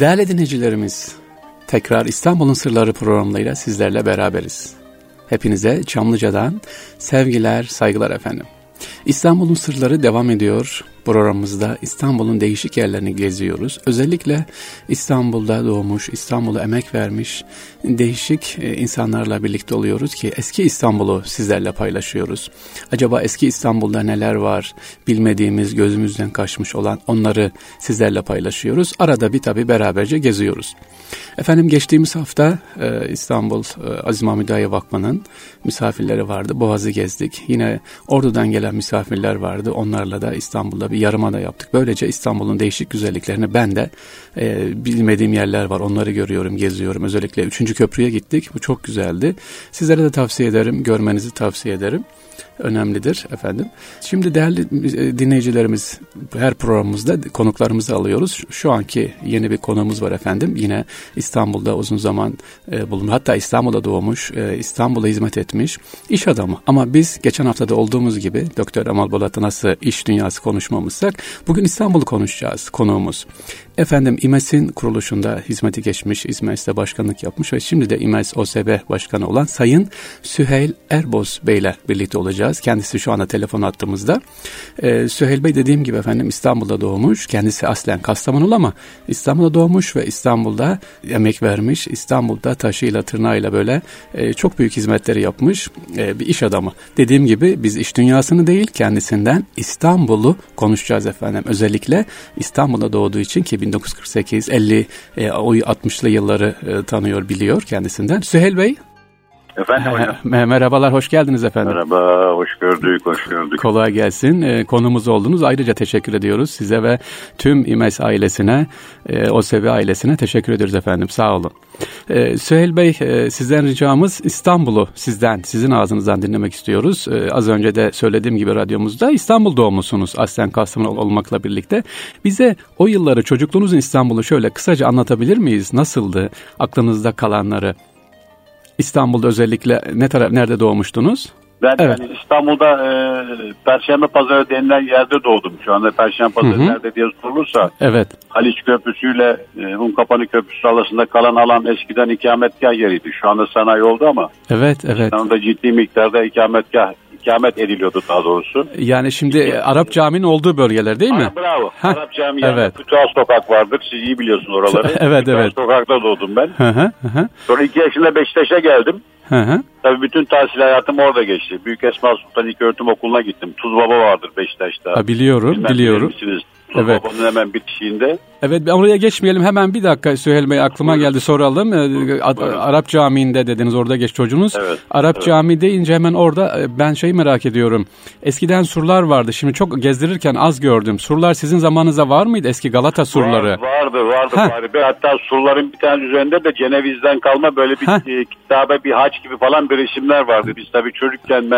Değerli dinleyicilerimiz, tekrar İstanbul'un Sırları programıyla sizlerle beraberiz. Hepinize Çamlıca'dan sevgiler, saygılar efendim. İstanbul'un Sırları devam ediyor. Programımızda İstanbul'un değişik yerlerini geziyoruz. Özellikle İstanbul'da doğmuş, İstanbul'a emek vermiş değişik insanlarla birlikte oluyoruz ki eski İstanbul'u sizlerle paylaşıyoruz. Acaba eski İstanbul'da neler var, bilmediğimiz, gözümüzden kaçmış olan onları sizlerle paylaşıyoruz. Arada bir tabii beraberce geziyoruz. Efendim geçtiğimiz hafta İstanbul Aziz Mahmudayi Bakman'ın misafirleri vardı. Boğaz'ı gezdik. Yine Ordu'dan gelen misafirler vardı. Onlarla da İstanbul'da bir yarımada yaptık. Böylece İstanbul'un değişik güzelliklerini ben de bilmediğim yerler var. Onları görüyorum, geziyorum. Özellikle 3. Köprü'ye gittik. Bu çok güzeldi. Sizlere de tavsiye ederim. Görmenizi tavsiye ederim. Önemlidir efendim. Şimdi değerli dinleyicilerimiz, her programımızda konuklarımızı alıyoruz. Şu anki yeni bir konuğumuz var efendim. Yine İstanbul'da uzun zaman bulunmuş. Hatta İstanbul'da doğmuş, İstanbul'a hizmet etmiş iş adamı. Ama biz geçen haftada olduğumuz gibi Doktor Amal Bolat'ı nasıl iş dünyası konuşmamışsak bugün İstanbul'u konuşacağız konuğumuz. Efendim İMES'in kuruluşunda hizmeti geçmiş, İMES'te başkanlık yapmış ve şimdi de İMES OSB başkanı olan Sayın Süheyl Erboz Bey'le birlikte olacağız. Kendisi şu anda telefon attığımızda. Süheyl Bey dediğim gibi efendim İstanbul'da doğmuş. Kendisi aslen Kastamonulu ama İstanbul'da doğmuş ve İstanbul'da emek vermiş. İstanbul'da taşıyla tırnağıyla böyle çok büyük hizmetleri yapmış bir iş adamı. Dediğim gibi biz iş dünyasını değil kendisinden İstanbul'u konuşacağız efendim. Özellikle İstanbul'da doğduğu için ki 1948, 50, 60'lı yılları tanıyor, biliyor kendisinden. Süheyl Bey. Efendim hocam. Merhabalar, hoş geldiniz efendim. Merhaba, hoş gördük, hoş gördük. Kolay gelsin. Konumuz oldunuz. Ayrıca teşekkür ediyoruz size ve tüm İMES ailesine, OSB ailesine teşekkür ediyoruz efendim. Sağ olun. Süheyl Bey, sizden ricamız İstanbul'u sizden, sizin ağzınızdan dinlemek istiyoruz. Az önce de söylediğim gibi radyomuzda İstanbul doğumlusunuz aslen Kastamonu olmakla birlikte. Bize o yılları, çocukluğunuzun İstanbul'u şöyle kısaca anlatabilir miyiz? Nasıldı? Aklınızda kalanları? İstanbul'da özellikle nerede doğmuştunuz? Ben evet. Yani İstanbul'da Perşembe Pazarı denilen yerde doğdum. Şu anda Perşembe Pazarı nerede diye sorulursa, evet. Haliç Köprüsü ile Hun Kapanı Köprüsü arasında kalan alan eskiden ikametgah yeriydi. Şu anda sanayi oldu ama. Evet, evet. İstanbul'da ciddi miktarda ikamet ediliyordu daha doğrusu. Yani şimdi Arap Cami'nin olduğu bölgeler değil mi? Bravo. Heh. Arap Cami yani evet. Kütahya Sokak vardır. Siz iyi biliyorsunuz oraları. Evet, Kütahya evet. Sokak'ta doğdum ben. Sonra 2 yaşında Beşiktaş'a geldim. Tabii bütün tahsil hayatım orada geçti. Büyük Esma Sultan İlköğretim Okulu'na gittim. Tuzbaba vardır Beşiktaş'ta. Ha, biliyorum, bilmem biliyorum. Tuzbaba'nın evet. Hemen bitişiğinde. Evet, oraya geçmeyelim. Hemen bir dakika Süheyl Bey, aklıma buyurun. Geldi soralım. Buyurun. Arap Camii'nde dediniz, orada geç çocuğunuz. Evet, Arap evet. Camii deyince hemen orada ben şeyi merak ediyorum. Eskiden surlar vardı. Şimdi çok gezdirirken az gördüm. Surlar sizin zamanınızda var mıydı? Eski Galata surları. Vardı. Hatta surların bir tane üzerinde de Ceneviz'den kalma böyle bir kitabe, bir haç gibi falan bir resimler vardı. Biz tabii çocukken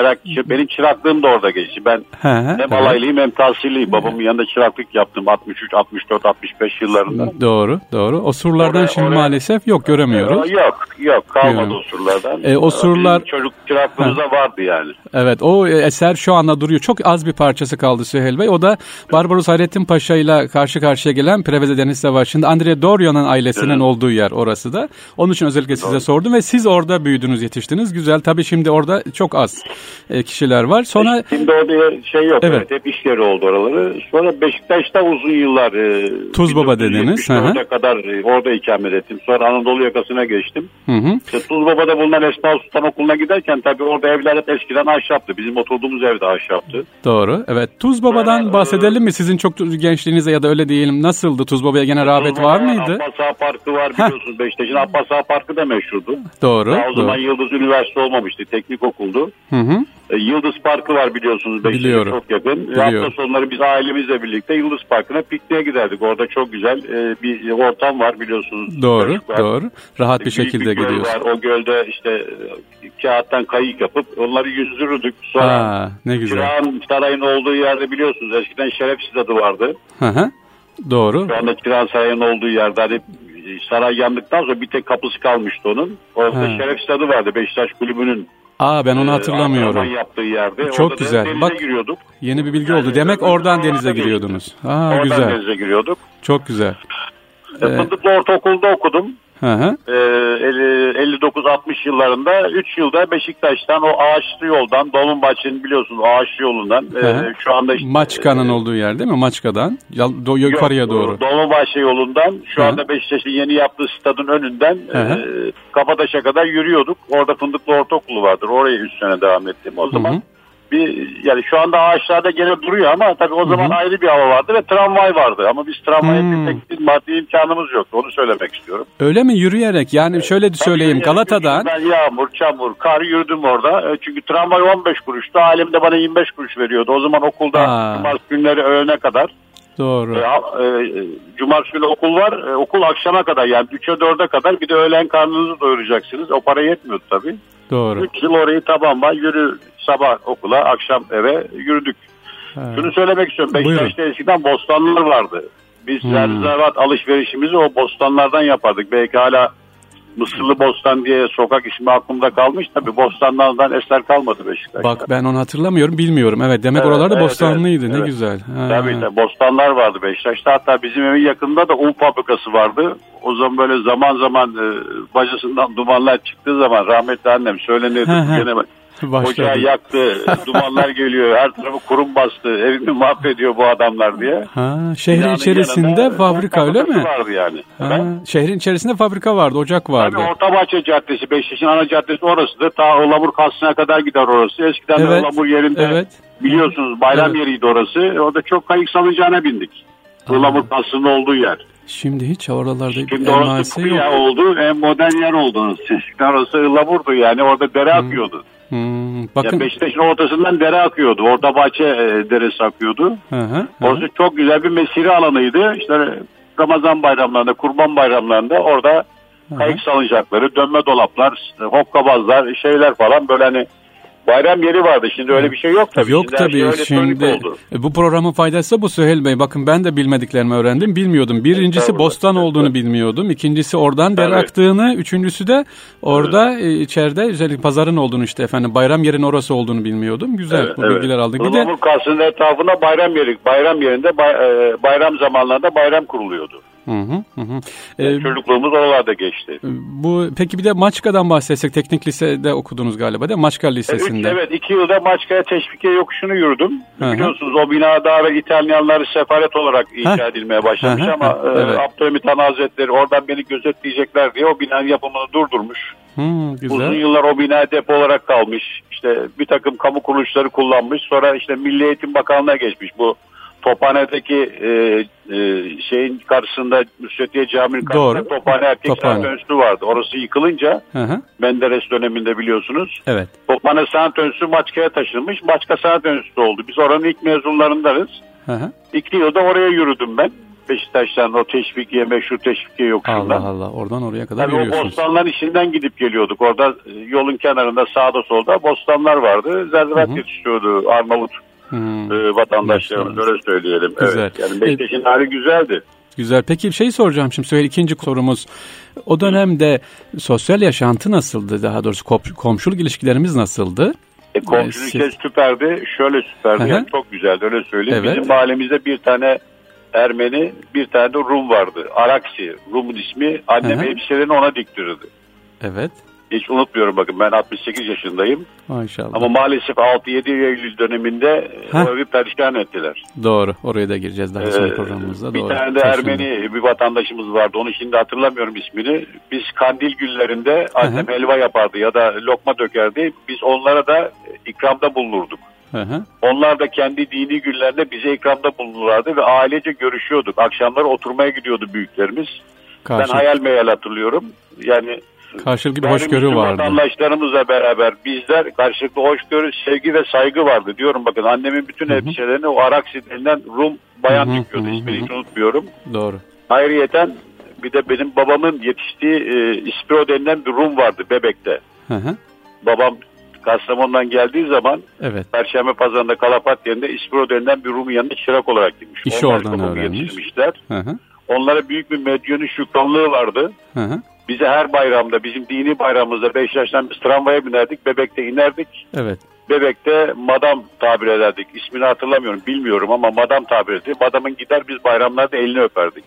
benim çıraklığım da orada geçti. Ben hem alaylıyım hem tahsilliyim. Babamın yanında çıraklık yaptım 63, 64, 65 yıllarında. Doğru. O surlardan şimdi maalesef yok, göremiyoruz. Yok kalmadı o surlardan. O surlar çocuk çıraklığımızda vardı yani. Evet, o eser şu anda duruyor. Çok az bir parçası kaldı Süheyl Bey. O da Barbaros Hayrettin Paşa ile karşı karşıya gelen Preveze Deniz Savaşı'nda Andrea Dorion'un ailesinin olduğu yer orası da. Onun için özellikle size sordum ve siz orada büyüdünüz, yetiştiniz. Güzel. Tabii şimdi orada çok az kişiler var. Sonra şimdi orada yok. Evet. Hep iş yeri oldu oraları. Sonra Beşiktaş'ta uzun yıllar Tuzbaba dediniz. Orada kadar orada ikamet ettim. Sonra Anadolu yakasına geçtim. İşte Tuzbaba'da bulunan Esma Sultan Okulu'na giderken tabii orada evler hep eskiden ahşaptı. Bizim oturduğumuz evde ahşaptı. Doğru. Evet. Tuzbaba'dan bahsedelim mi? Sizin çok gençliğinizde ya da öyle diyelim. Nasıldı? Tuzbaba'ya gene rağbet var mıydı? Abbasal Parkı var biliyorsunuz. Beşiktaş'ın Abbasal Parkı da meşhurdu. Doğru. O zaman Yıldız Üniversite olmamıştı. Teknik okuldu. Yıldız Parkı var biliyorsunuz. Beşiktaş'a çok yakın. Hafta sonları biz ailemizle birlikte Yıldız Parkı'na pikniğe giderdik. Orada çok güzel bir ortam var biliyorsunuz. Doğru. Rahat bir şekilde gidiyoruz. O gölde işte kağıttan kayık yapıp onları yüzdürürdük. Sonra ne güzel. Çırağan Sarayı'nın olduğu yerde biliyorsunuz eskiden Şeref Stadı vardı. Doğru. Şu anda Çırağan Sarayı'nın olduğu yerde hani saray yandıktan sonra bir tek kapısı kalmıştı onun. Orada Şeref Stadı vardı Beşiktaş Kulübü'nün. Ben onu hatırlamıyorum. Yaptığı yerde. Çok orada güzel. Bak giriyorduk. Yeni bir bilgi oldu. Demek oradan denize giriyordunuz. Oradan güzel. Denize giriyorduk. Çok güzel. Fındıklı Ortaokulu'nda okudum. 59-60 yıllarında 3 yılda Beşiktaş'tan o Ağaçlı yoldan, Dolmabahçe'nin biliyorsunuz Ağaçlı yolundan şu anda işte, Maçka'nın olduğu yer değil mi? Maçka'dan yukarıya doğru. Dolmabahçe yolundan şu anda Beşiktaş'ın yeni yaptığı stadın önünden Kabataş'a kadar yürüyorduk. Orada Fındıklı Ortaokulu vardır. Oraya 3 sene devam ettim. O zaman bir, yani şu anda ağaçlarda gene duruyor ama tabii o zaman ayrı bir hava vardı ve tramvay vardı. Ama biz tramvaya binmek için maddi imkanımız yoktu. Onu söylemek istiyorum. Öyle mi? Yürüyerek yani şöyle söyleyeyim. Galata'dan. Ben yağmur, çamur, kar yürüdüm orada. Çünkü tramvay 15 kuruştu. Ailem de bana 25 kuruş veriyordu. O zaman okulda cumartesi günleri öğlene kadar. Doğru. Cumartesi günü okul var. Okul akşama kadar yani 3'e 4'e kadar bir de öğlen karnınızı doyuracaksınız. O para yetmiyordu tabii. Doğru. 3 yıl orayı tabanla yürü. Sabah okula, akşam eve yürüdük. Evet. Şunu söylemek istiyorum. Beşiktaş'ta eskiden bostanlar vardı. Biz zerzevat alışverişimizi o bostanlardan yapardık. Belki hala Mısırlı Bostan diye sokak ismi aklımda kalmış. Tabii bostanlardan eser kalmadı Beşiktaş'ta. Bak ben onu hatırlamıyorum, bilmiyorum. Evet, demek oralarda bostanlıydı. Evet. Ne güzel. Tabii de bostanlar vardı Beşiktaş'ta. Hatta bizim evin yakında da un fabrikası vardı. O zaman böyle zaman zaman bacasından dumanlar çıktığı zaman rahmetli annem söylenirdi. Ocağı yaktı, dumanlar geliyor, her tarafı kurum bastı, evimi mahvediyor bu adamlar diye. Şehrin binanın içerisinde fabrika öyle mi? Vardı yani. Şehrin içerisinde fabrika vardı, ocak vardı. Tabii Ortabahçe Caddesi, Beşiktaş'ın ana caddesi orasıdır. Ta Ihlamur Kasrı'na kadar gider orası. Eskiden Ihlamur yerinde biliyorsunuz bayram yeriydi orası. Orada çok kayık salıncağına bindik. Ihlamur Kasrı'nın olduğu yer. Şimdi hiç oralarda şimdi orası kıyı oldu, en modern yer oldu. Eskiden orası Ihlamur'du yani, orada dere akıyordu. Bakın. Beşiktaş'ın ortasından dere akıyordu. Ortabahçe deresi akıyordu. Orası çok güzel bir mesire alanıydı. İşte Ramazan bayramlarında, kurban bayramlarında orada kayık salıncakları, dönme dolaplar, hokkabazlar, şeyler falan böyle hani bayram yeri vardı. Şimdi öyle bir şey yok tabii. Yok tabii. Şimdi bu programın faydası bu Süheyl Bey. Bakın ben de bilmediklerimi öğrendim. Bilmiyordum. Birincisi bostan olduğunu bilmiyordum. İkincisi oradan dere aktığını. Üçüncüsü de orada içeride özellikle pazarın olduğunu işte efendim. Bayram yerin orası olduğunu bilmiyordum. Güzel bu bilgiler aldık. Ihlamur Kasrı'nın etrafına bayram yeri, bayram yerinde bayram zamanlarında bayram kuruluyordu. Çocukluğumuz oralarda geçti. Peki bir de Maçka'dan bahsetsek, teknik lisede okudunuz galiba değil mi? Maçka Lisesi'nde. Evet, 2 yılda Maçka'ya Teşvikiye yokuşunu yürüdüm. Biliyorsunuz o bina daha İtalyanlar sefaret olarak inşa edilmeye başlamış ama Abdülhamit Han Hazretleri oradan beni gözetleyecekler diye o binanın yapımını durdurmuş. Uzun yıllar o bina depo olarak kalmış. İşte bir takım kamu kuruluşları kullanmış. Sonra işte Milli Eğitim Bakanlığı'na geçmiş bu. Tophane'deki şeyin karşısında Müsvetiye Camii'nin karşısında Tophane Erkek Sanat Enstitüsü vardı. Orası yıkılınca Menderes döneminde biliyorsunuz. Evet. Tophane Sanat Enstitüsü Maçka'ya taşınmış. Maçka Sanat Enstitüsü oldu. Biz oranın ilk mezunlarındanız. 2 yılda oraya yürüdüm ben. Beşiktaş'tan o Teşvikiye, meşhur Teşvikiye yokuşundan. Allah Allah, oradan oraya kadar tabii yürüyorsunuz. O bostanların içinden gidip geliyorduk. Orada yolun kenarında sağda solda bostanlar vardı. Zerzevat yetiştiriyordu Arnavut vatandaşlarımız, öyle söyleyelim. Güzel. Evet. Yani Beşiktaş'ın hali güzeldi. Güzel. Peki bir şey soracağım şimdi. Söyle, ikinci sorumuz. O dönemde sosyal yaşantı nasıldı? Daha doğrusu komşuluk ilişkilerimiz nasıldı? Komşuluk ilişkileri süperdi. Şöyle süperdi. Yani çok güzeldi. Öyle söyleyeyim. Evet. Bizim mahallemizde bir tane Ermeni, bir tane de Rum vardı. Araksi. Rum'un ismi. Annem elbiselerini ona diktirirdi. Evet. Hiç unutmuyorum, bakın ben 68 yaşındayım. Maşallah. Ama maalesef 6-7 Eylül döneminde o evi perişan ettiler. Doğru, oraya da gireceğiz daha sonra programımızda. Bir tane de Ermeni bir vatandaşımız vardı, onu şimdi hatırlamıyorum ismini. Biz kandil günlerinde annem helva yapardı ya da lokma dökerdi. Biz onlara da ikramda bulunurduk. Onlar da kendi dini günlerinde bize ikramda bulunurlardı ve ailece görüşüyorduk. Akşamları oturmaya gidiyordu büyüklerimiz. Ben hayal meyal hatırlıyorum. Yani... Karşılıklı bir hoşgörü vardı. Vatandaşlarımızla beraber bizler karşılıklı hoşgörü, sevgi ve saygı vardı. Diyorum bakın annemin bütün elbiselerini o Araksi denilen Rum bayan dikiyordu. İsmini hiç unutmuyorum. Doğru. Ayrıyeten bir de benim babamın yetiştiği İspiro denilen bir Rum vardı Bebek'te. Babam Kastamonu'dan geldiği zaman Perşembe Pazarı'nda Kalafat yerinde İspiro denilen bir Rum'un yanına çırak olarak gitmiş. İşi oradan öğrenmiş. Onlara büyük bir medyonu şükranlığı vardı. Bize her bayramda, bizim dini bayramımızda Beşiktaş'tan biz tramvaya binerdik, Bebek'te inerdik. Bebek'te madam tabir ederdik. İsmini hatırlamıyorum, bilmiyorum ama madam tabir ederdik. Madamın gider, biz bayramlarda elini öperdik.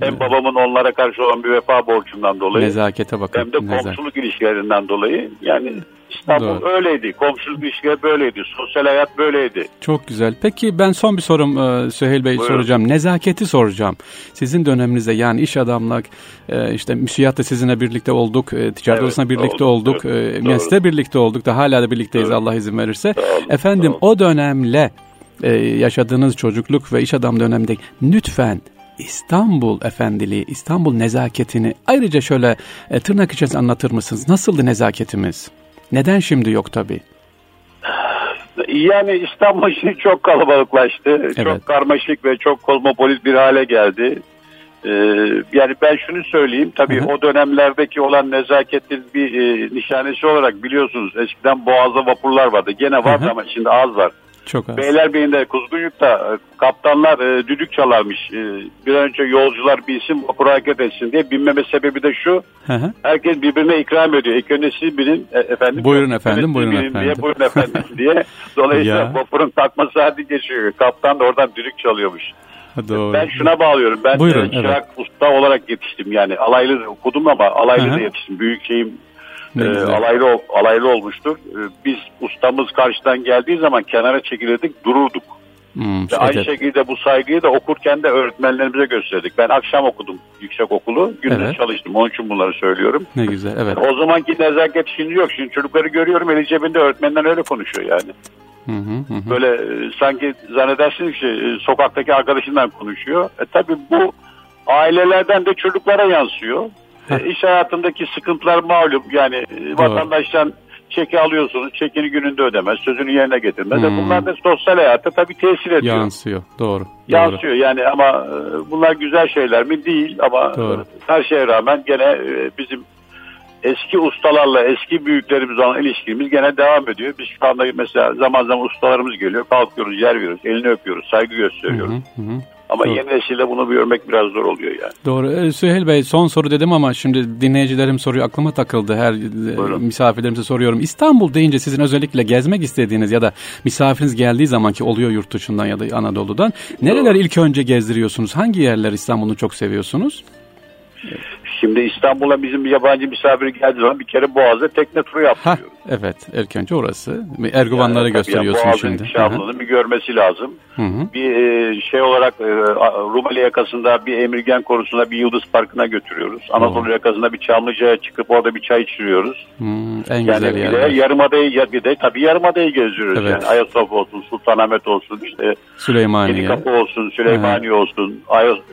Hem babamın onlara karşı olan bir vefa borcundan dolayı, nezakete bakın, hem de komşuluk ilişkilerinden dolayı. Yani İstanbul öyleydi. Komşuluk ilişkileri böyleydi. Sosyal hayat böyleydi. Çok güzel. Peki ben son bir sorum Süheyl Bey, buyurun, soracağım. Nezaketi soracağım. Sizin döneminizde yani iş adamlık, işte müsiyatta sizinle birlikte olduk. Ticaret odasına birlikte olduk. MES'te birlikte olduk. Da hala da birlikteyiz, evet, Allah izin verirse. Doğru, efendim, doğru. O dönemle yaşadığınız çocukluk ve iş adam döneminde lütfen İstanbul efendiliği, İstanbul nezaketini ayrıca şöyle tırnak içerisinde anlatır mısınız? Nasıldı nezaketimiz? Neden şimdi yok tabii? Yani İstanbul şimdi çok kalabalıklaştı. Evet. Çok karmaşık ve çok kozmopolit bir hale geldi. Yani ben şunu söyleyeyim. Tabii, hı hı, o dönemlerdeki olan nezaketin bir nişanesi olarak biliyorsunuz eskiden Boğaz'da vapurlar vardı. Gene vardı, hı hı, ama şimdi az var. Çok az. Beylerbeyi'nde Kuzguncuk'ta kaptanlar düdük çalarmış. Bir an önce yolcular bilsin, vapura hareket etsin diye. Binmeme sebebi de şu. Hı hı. Herkes birbirine ikram ediyor. İlk önce siz binin efendim. Buyurun efendim, buyurun efendim. Diye, buyurun efendim diye. Dolayısıyla vapurun kalkma saati geçiyor. Kaptan da oradan düdük çalıyormuş. Doğru. Ben şuna bağlıyorum. Ben çırak usta olarak yetiştim. Yani alaylı okudum ama alaylı, hı hı, da yetiştim. Büyük şeyim. Alaylı olmuştur. Biz ustamız karşıdan geldiği zaman kenara çekilirdik, dururduk. Aynı şekilde bu saygıyı da okurken de öğretmenlerimize gösterdik. Ben akşam okudum yüksek okulu, gündüz çalıştım. Onun için bunları söylüyorum. Ne güzel. Evet. O zamanki nezaket şimdi yok. Şimdi çocukları görüyorum, eli cebinde, öğretmenler öyle konuşuyor yani. Hı hı. Böyle sanki zannedersiniz ki sokaktaki arkadaşından konuşuyor. Tabii bu ailelerden de çocuklara yansıyor. İş hayatındaki sıkıntılar malum. Yani vatandaştan çeki alıyorsunuz. Çekini gününde ödemez. Sözünü yerine getirmez. Bunlar da sosyal hayata tabii tesir ediyor. Yansıyor. Doğru. Yansıyor yani, ama bunlar güzel şeyler mi? Değil ama her şeye rağmen gene bizim eski ustalarla, eski büyüklerimiz olan ilişkimiz gene devam ediyor. Biz şu anda mesela zaman zaman ustalarımız geliyor. Kalkıyoruz, yer veriyoruz, elini öpüyoruz, saygı gösteriyoruz. Hı hı. Ama yeni nesilde bunu bir örmek biraz zor oluyor yani. Doğru. Süheyl Bey, son soru dedim ama şimdi dinleyicilerim soruyor, aklıma takıldı. Her misafirlerimize soruyorum. İstanbul deyince sizin özellikle gezmek istediğiniz ya da misafiriniz geldiği zaman, ki oluyor yurt dışından ya da Anadolu'dan, nereleri ilk önce gezdiriyorsunuz? Hangi yerler İstanbul'u çok seviyorsunuz? Şimdi İstanbul'a bizim yabancı misafir geldiği zaman bir kere Boğaz'da tekne turu yaptırıyoruz. Evet, ilk önce orası. Erguvanları yani, gösteriyorsun yani şimdi. Boğaz'ın şablonunu bir görmesi lazım. Hı-hı. Bir şey olarak Rumeli yakasında bir Emirgen konusunda bir Yıldız Parkı'na götürüyoruz. Anadolu yakasında bir Çamlıca'ya çıkıp orada bir çay içiriyoruz. En güzel yani yerler. Yarımada'yı geziyoruz. Evet. Yani Ayasofya olsun, Sultanahmet olsun, işte Süleymaniye, Yedikapı olsun, Süleymaniye olsun,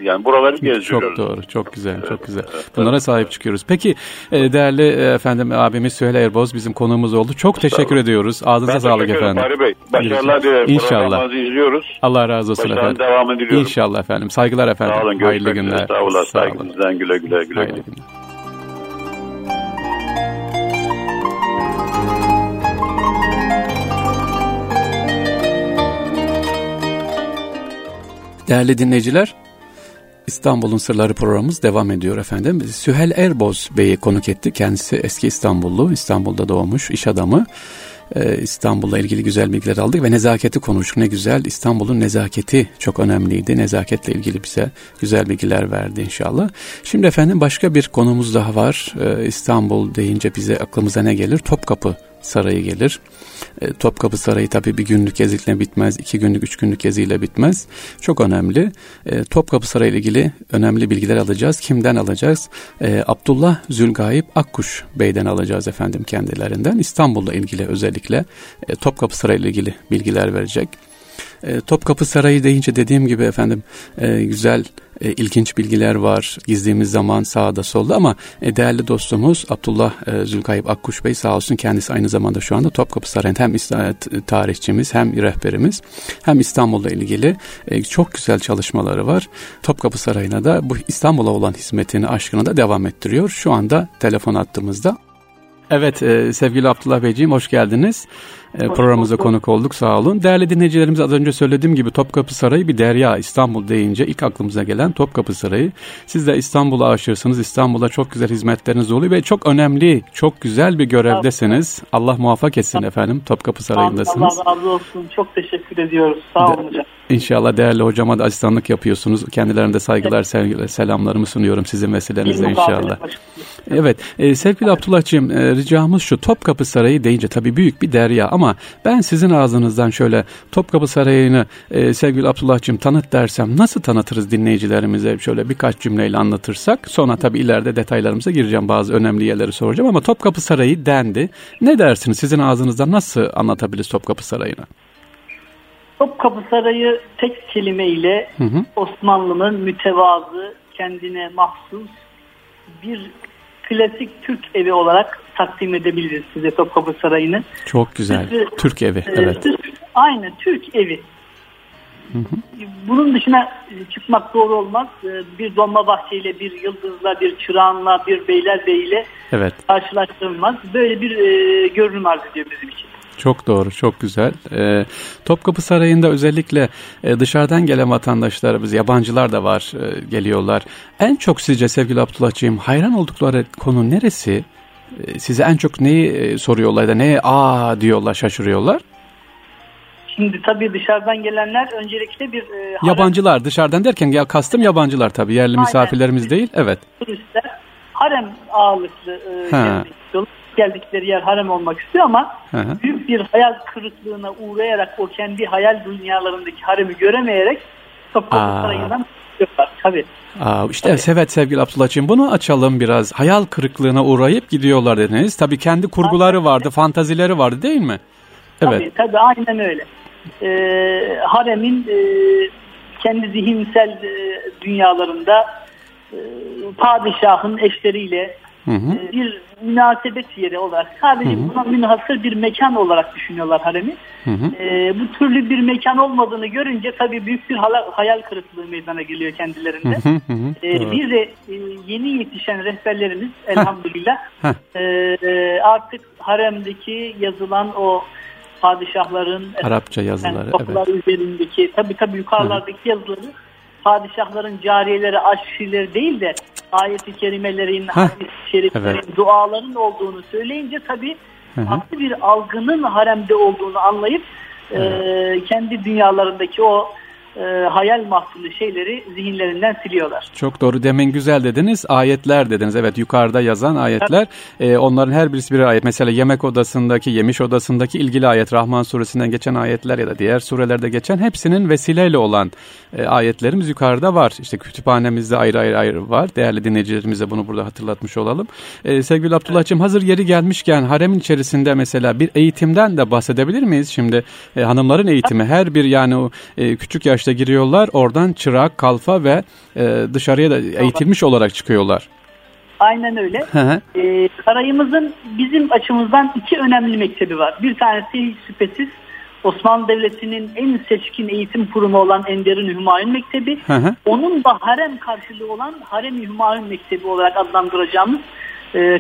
yani buraları geziyoruz. Çok doğru, çok güzel, çok güzel. Bunlara sahip çıkıyoruz. Peki değerli efendim abimiz Süheyl Erboz bizim konuğumuz oldu. Çok teşekkür ediyoruz. Ağzınıza sağlık efendim. Fahri Bey, başarılar diliyorum. İnşallah. Allah razı olsun başarılar efendim. Devamını diliyorum. İnşallah efendim. Saygılar efendim. Sağ olun. Hayırlı günler. Sağ olun. Saygınızdan güle güle. Hayırlı günler. Değerli dinleyiciler, İstanbul'un Sırları programımız devam ediyor efendim. Süheyl Erboz Bey'i konuk etti. Kendisi eski İstanbullu, İstanbul'da doğmuş iş adamı. İstanbul'la ilgili güzel bilgiler aldık ve nezaketi konuştuk. Ne güzel, İstanbul'un nezaketi çok önemliydi. Nezaketle ilgili bize güzel bilgiler verdi inşallah. Şimdi efendim başka bir konumuz daha var. İstanbul deyince bize aklımıza ne gelir? Topkapı Sarayı gelir. Topkapı Sarayı tabii bir günlük geziyle bitmez, 2 günlük, 3 günlük geziyle bitmez. Çok önemli. Topkapı Sarayı ile ilgili önemli bilgiler alacağız. Kimden alacağız? Abdullah Zülgaip Akkuş Bey'den alacağız efendim kendilerinden. İstanbul'la ilgili özellikle Topkapı Sarayı ile ilgili bilgiler verecek. Topkapı Sarayı deyince dediğim gibi efendim güzel, ilginç bilgiler var. Gizlediğimiz zaman sağda solda ama değerli dostumuz Abdullah Zülgaip Akkuş Bey sağ olsun, kendisi aynı zamanda şu anda Topkapı Sarayı'nın hem tarihçimiz hem rehberimiz hem İstanbul'la ilgili çok güzel çalışmaları var. Topkapı Sarayı'na da bu İstanbul'a olan hizmetini, aşkını da devam ettiriyor. Şu anda telefon attığımızda Evet, sevgili Abdullah Beyciğim, hoş geldiniz. Programımıza konuk olduk, sağ olun. Değerli dinleyicilerimiz, az önce söylediğim gibi Topkapı Sarayı bir derya. İstanbul deyince ilk aklımıza gelen Topkapı Sarayı. Siz de İstanbul'a aşırsınız. İstanbul'a çok güzel hizmetleriniz oluyor ve çok önemli, çok güzel bir görevdesiniz. Allah muvaffak etsin efendim. Topkapı Sarayı'ndasınız. Allah razı olsun. Çok teşekkür ediyoruz. Sağ olun hocam. İnşallah değerli hocama da asistanlık yapıyorsunuz. Kendilerine de saygılar, sevgiler, selamlarımı sunuyorum sizin vesilenizle inşallah. Evet, sevgili Abdullah'cığım, ricamız şu: Topkapı Sarayı deyince tabii büyük bir derya ama ben sizin ağzınızdan şöyle Topkapı Sarayı'nı sevgili Abdullah'cığım tanıt dersem nasıl tanıtırız dinleyicilerimize, şöyle birkaç cümleyle anlatırsak? Sonra tabii ileride detaylarımıza gireceğim, bazı önemli yerleri soracağım ama Topkapı Sarayı dendi. Ne dersiniz, sizin ağzınızdan nasıl anlatabiliriz Topkapı Sarayı'nı? Topkapı Sarayı tek kelimeyle Osmanlı'nın mütevazı, kendine mahsus bir klasik Türk evi olarak takdim edebiliriz size Topkapı Sarayı'nı. Çok güzel. Türk evi. Evet. Aynen, Türk evi. Bunun dışına çıkmak doğru olmaz. Bir Dolmabahçe'yle, bir Yıldız'la, bir Çırağan'la, bir Beylerbeyi'yle karşılaştırılmaz. Böyle bir görünüm arz ediyor bizim için. Çok doğru, çok güzel. Topkapı Sarayı'nda özellikle dışarıdan gelen vatandaşlarımız, yabancılar da var, geliyorlar. En çok sizce sevgili Abdullah'cığım hayran oldukları konu neresi? Size en çok neyi soruyorlar da neye aa diyorlar, şaşırıyorlar? Şimdi tabii dışarıdan gelenler öncelikle bir... yabancılar, dışarıdan derken ya kastım yabancılar tabii, yerli misafirlerimiz değil. Evet. Turistler harem ağırlıklı gelmek istiyorlar. Geldikleri yer harem olmak istiyor ama büyük bir hayal kırıklığına uğrayarak o kendi hayal dünyalarındaki haremi göremeyerek Topkapı Sarayı'ndan gidiyorlar. Tabii. İşte tabii. Evet sevgili Abdullah'cığım, bunu açalım biraz. Hayal kırıklığına uğrayıp gidiyorlar dediniz. Tabii kendi kurguları vardı, fantazileri vardı değil mi? Evet. Tabii aynen öyle. Haremin kendi zihinsel dünyalarında padişahın eşleriyle bir münasebet yeri olarak, sadece buna münhasır bir mekan olarak düşünüyorlar haremi. Bu türlü bir mekan olmadığını görünce tabii büyük bir hayal kırıklığı meydana geliyor kendilerinde. Bir de yeni yetişen rehberlerimiz elhamdülillah artık haremdeki yazılan o padişahların Arapça yazıları, toplar üzerindeki tabii yukarılardaki yazıları padişahların cariyeleri, aşireleri değil de ayet-i kerimelerin, hadis-i şeriflerin, duaların olduğunu söyleyince tabii farklı bir algının haremde olduğunu anlayıp kendi dünyalarındaki o hayal mahsulü şeyleri zihinlerinden siliyorlar. Çok doğru, demin güzel dediniz, ayetler dediniz. Evet, yukarıda yazan ayetler, onların her birisi bir ayet. Mesela yemek odasındaki, yemiş odasındaki ilgili ayet, Rahman suresinden geçen ayetler ya da diğer surelerde geçen hepsinin vesileyle olan ayetlerimiz yukarıda var. İşte kütüphanemizde ayrı var. Değerli dinleyicilerimize bunu burada hatırlatmış olalım. Sevgili Abdullah'cığım, hazır yeri gelmişken haremin içerisinde mesela bir eğitimden de bahsedebilir miyiz? Şimdi hanımların eğitimi, her bir yani o küçük yaşta giriyorlar. Oradan çırak, kalfa ve dışarıya da eğitilmiş olarak çıkıyorlar. Aynen öyle. Sarayımızın bizim açımızdan iki önemli mektebi var. Bir tanesi şüphesiz Osmanlı Devleti'nin en seçkin eğitim kurumu olan Enderun-i Hümayun Mektebi. Onun da harem karşılığı olan Harem-i Hümayun Mektebi olarak adlandıracağımız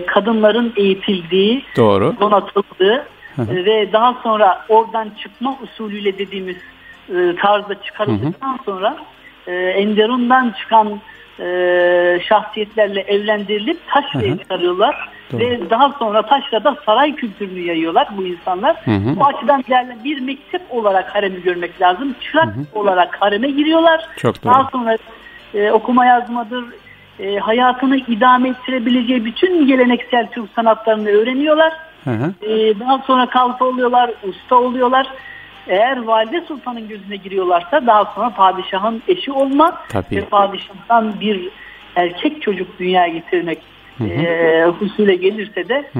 kadınların eğitildiği, donatıldığı ve daha sonra oradan çıkma usulüyle dediğimiz tarzda çıkarıldıktan sonra Enderun'dan çıkan şahsiyetlerle evlendirilip taşraya çıkarıyorlar. Ve daha sonra taşrada saray kültürünü yayıyorlar bu insanlar. Bu açıdan değerli bir mektep olarak haremi görmek lazım. Çırak olarak hareme giriyorlar. Daha sonra okuma yazmadır, hayatını idame ettirebileceği bütün geleneksel Türk sanatlarını öğreniyorlar. Daha sonra kalfa oluyorlar, usta oluyorlar. Eğer valide sultanın gözüne giriyorlarsa daha sonra padişahın eşi olmak ve padişahdan bir erkek çocuk dünyaya getirmek husule gelirse de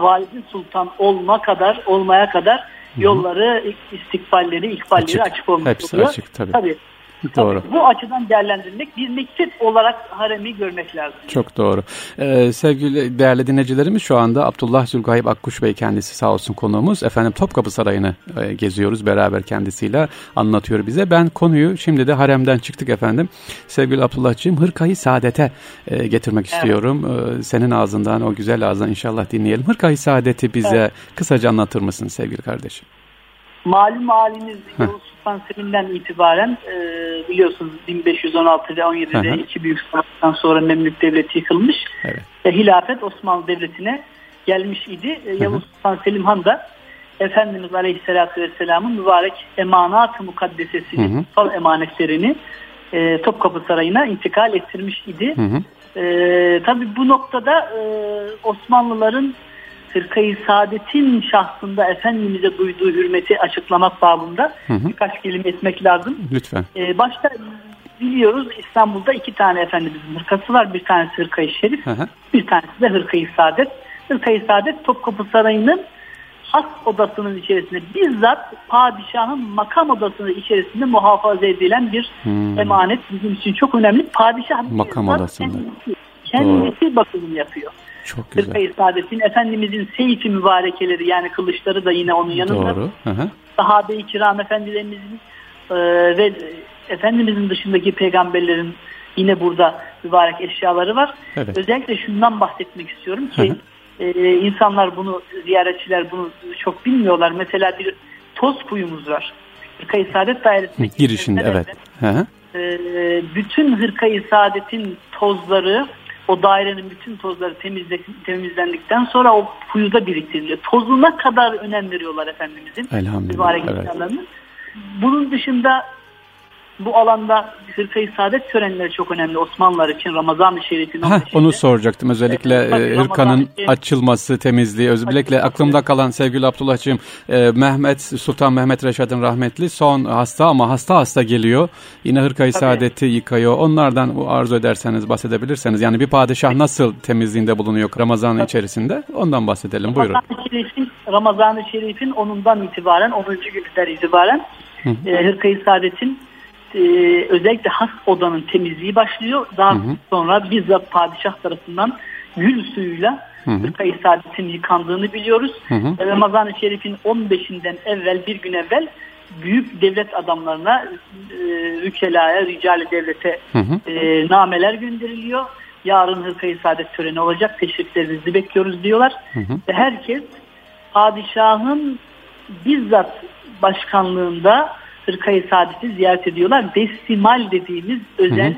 valide sultan olmaya kadar yolları, istikballeri, ikballeri açık olmuş oluyor. Hepsi açık tabii. Doğru. Bu açıdan değerlendirmek, bir mektup olarak haremi görmek lazım. Çok doğru. Sevgili değerli dinleyicilerimiz, şu anda Abdullah Zülgaip Akkuş Bey kendisi sağ olsun konuğumuz. Efendim, Topkapı Sarayı'nı geziyoruz beraber, kendisiyle anlatıyor bize. Ben konuyu şimdi de haremden çıktık efendim. Sevgili Abdullah'cığım, Hırkayı Saadet'e getirmek istiyorum. Evet. Senin ağzından, o güzel ağzından inşallah dinleyelim. Hırkayı Saadet'i bize kısaca anlatır mısın sevgili kardeşim? Malum halimiz Yavuz Sultan Selim'den itibaren biliyorsunuz 1516 ve 17'de iki büyük savaştan sonra Memlük Devleti yıkılmış. Evet. Hilafet Osmanlı Devleti'ne gelmiş idi. Yavuz Sultan Selim Han da Efendimiz Aleyhisselatü Vesselam'ın mübarek emanat-ı mukaddesesini, kutsal emanetlerini Topkapı Sarayı'na intikal ettirmiş idi. Tabii bu noktada Osmanlıların Hırkayı Saadet'in şahsında Efendimiz'e duyduğu hürmeti açıklamak babında birkaç kelime etmek lazım. Lütfen. Başta biliyoruz, İstanbul'da iki tane Efendimiz'in hırkası var. Bir tanesi Hırkayı Şerif, bir tanesi de Hırkayı Saadet. Hırkayı Saadet, Topkapı Sarayı'nın has odasının içerisinde, bizzat padişahın makam odasının içerisinde muhafaza edilen bir emanet. Bizim için çok önemli. Padişah makam odasında kendisi bakımını yapıyor. Çok güzel. Hırkayı Saadet'in, Efendimizin seyfi mübarekeleri, yani kılıçları da yine onun yanında. Doğru. Sahabe-i kiram efendilerimizin ve Efendimizin dışındaki peygamberlerin yine burada mübarek eşyaları var. Evet. Özellikle şundan bahsetmek istiyorum ki insanlar bunu, ziyaretçiler bunu çok bilmiyorlar. Mesela bir toz kuyumuz var. Hırkayı Saadet Dairesi'nin girişinde. Evet. Bütün Hırkayı Saadet'in tozları, o dairenin bütün tozları temizlendikten sonra o kuyuda biriktiriliyor. Tozuna kadar önem veriyorlar Efendimizin. Elhamdülillah. Bunun dışında bu alanda Hırkayı Saadet törenleri çok önemli Osmanlılar için. Ramazan-ı Şerif'in onu soracaktım. Özellikle hırkanın açılması, temizliği. Özellikle aklımda kalan sevgili Abdullah'cığım, Sultan Mehmet Reşad'ın rahmetli son hasta, ama hasta geliyor. Yine Hırkayı Saadet'i yıkıyor. Onlardan arzu ederseniz bahsedebilirseniz. Yani bir padişah nasıl temizliğinde bulunuyor Ramazan içerisinde? Ondan bahsedelim. Buyurun. Ramazan-ı Şerif'in onundan itibaren, 10. gününden itibaren Hırkayı Saadet'in özellikle has odanın temizliği başlıyor. Daha sonra bizzat padişah tarafından gül suyuyla Hırkayı Saadet'in yıkandığını biliyoruz. Ramazan-ı Şerif'in 15'inden evvel, bir gün evvel, büyük devlet adamlarına, ülkelaya, ricale devlete nameler gönderiliyor. Yarın Hırkayı Saadet töreni olacak, teşriflerinizi bekliyoruz diyorlar. Ve herkes padişahın bizzat başkanlığında Hırkayı Saadet'i ziyaret ediyorlar. Destimal dediğimiz özel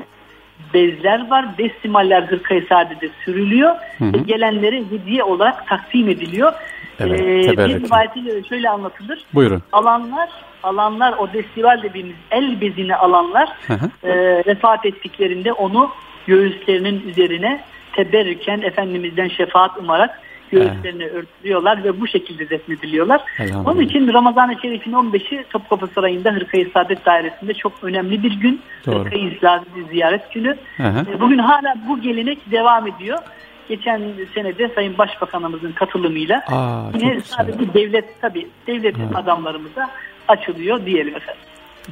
bezler var. Destimaller Hırkayı Saadet'e sürülüyor. Ve gelenlere hediye olarak taksim ediliyor. Evet, bir rivayetiyle şöyle anlatılır. Buyurun. Alanlar o destimal dediğimiz el bezini alanlar vefat ettiklerinde onu göğüslerinin üzerine teberrüken Efendimiz'den şefaat umarak göğüslerini örtülüyorlar ve bu şekilde defnediliyorlar. Onun için Ramazan-ı Şerif'in 15'i Topkapı Sarayı'nda Hırkayı Saadet Dairesi'nde çok önemli bir gün. Doğru. Hırkayı Saadet'i ziyaret günü. Bugün hala bu gelenek devam ediyor. Geçen senede Sayın Başbakanımızın katılımıyla yine sadece devletin adamlarımıza açılıyor diyelim efendim.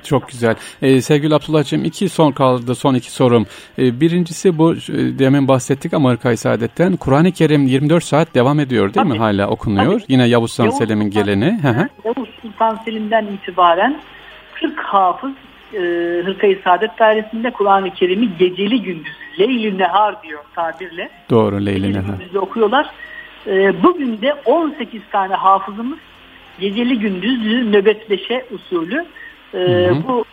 Çok güzel. Sevgili Abdullah'cığım, son iki sorum. Birincisi, bu demin bahsettik ama Hırkayı Saadet'ten, Kur'an-ı Kerim 24 saat devam ediyor değil mi? Hala okunuyor. Yine Yavuz Sultan Selim'in geleni. Yavuz Sultan Selim'den itibaren 40 hafız Hırkayı Saadet Dairesi'nde Kur'an-ı Kerim'i geceli gündüz, Leyli Nehar diyor tabirle. Doğru, Leyli Nehar. Gündüzde okuyorlar. Bugün de 18 tane hafızımız geceli gündüzlü nöbetleşe usulü bu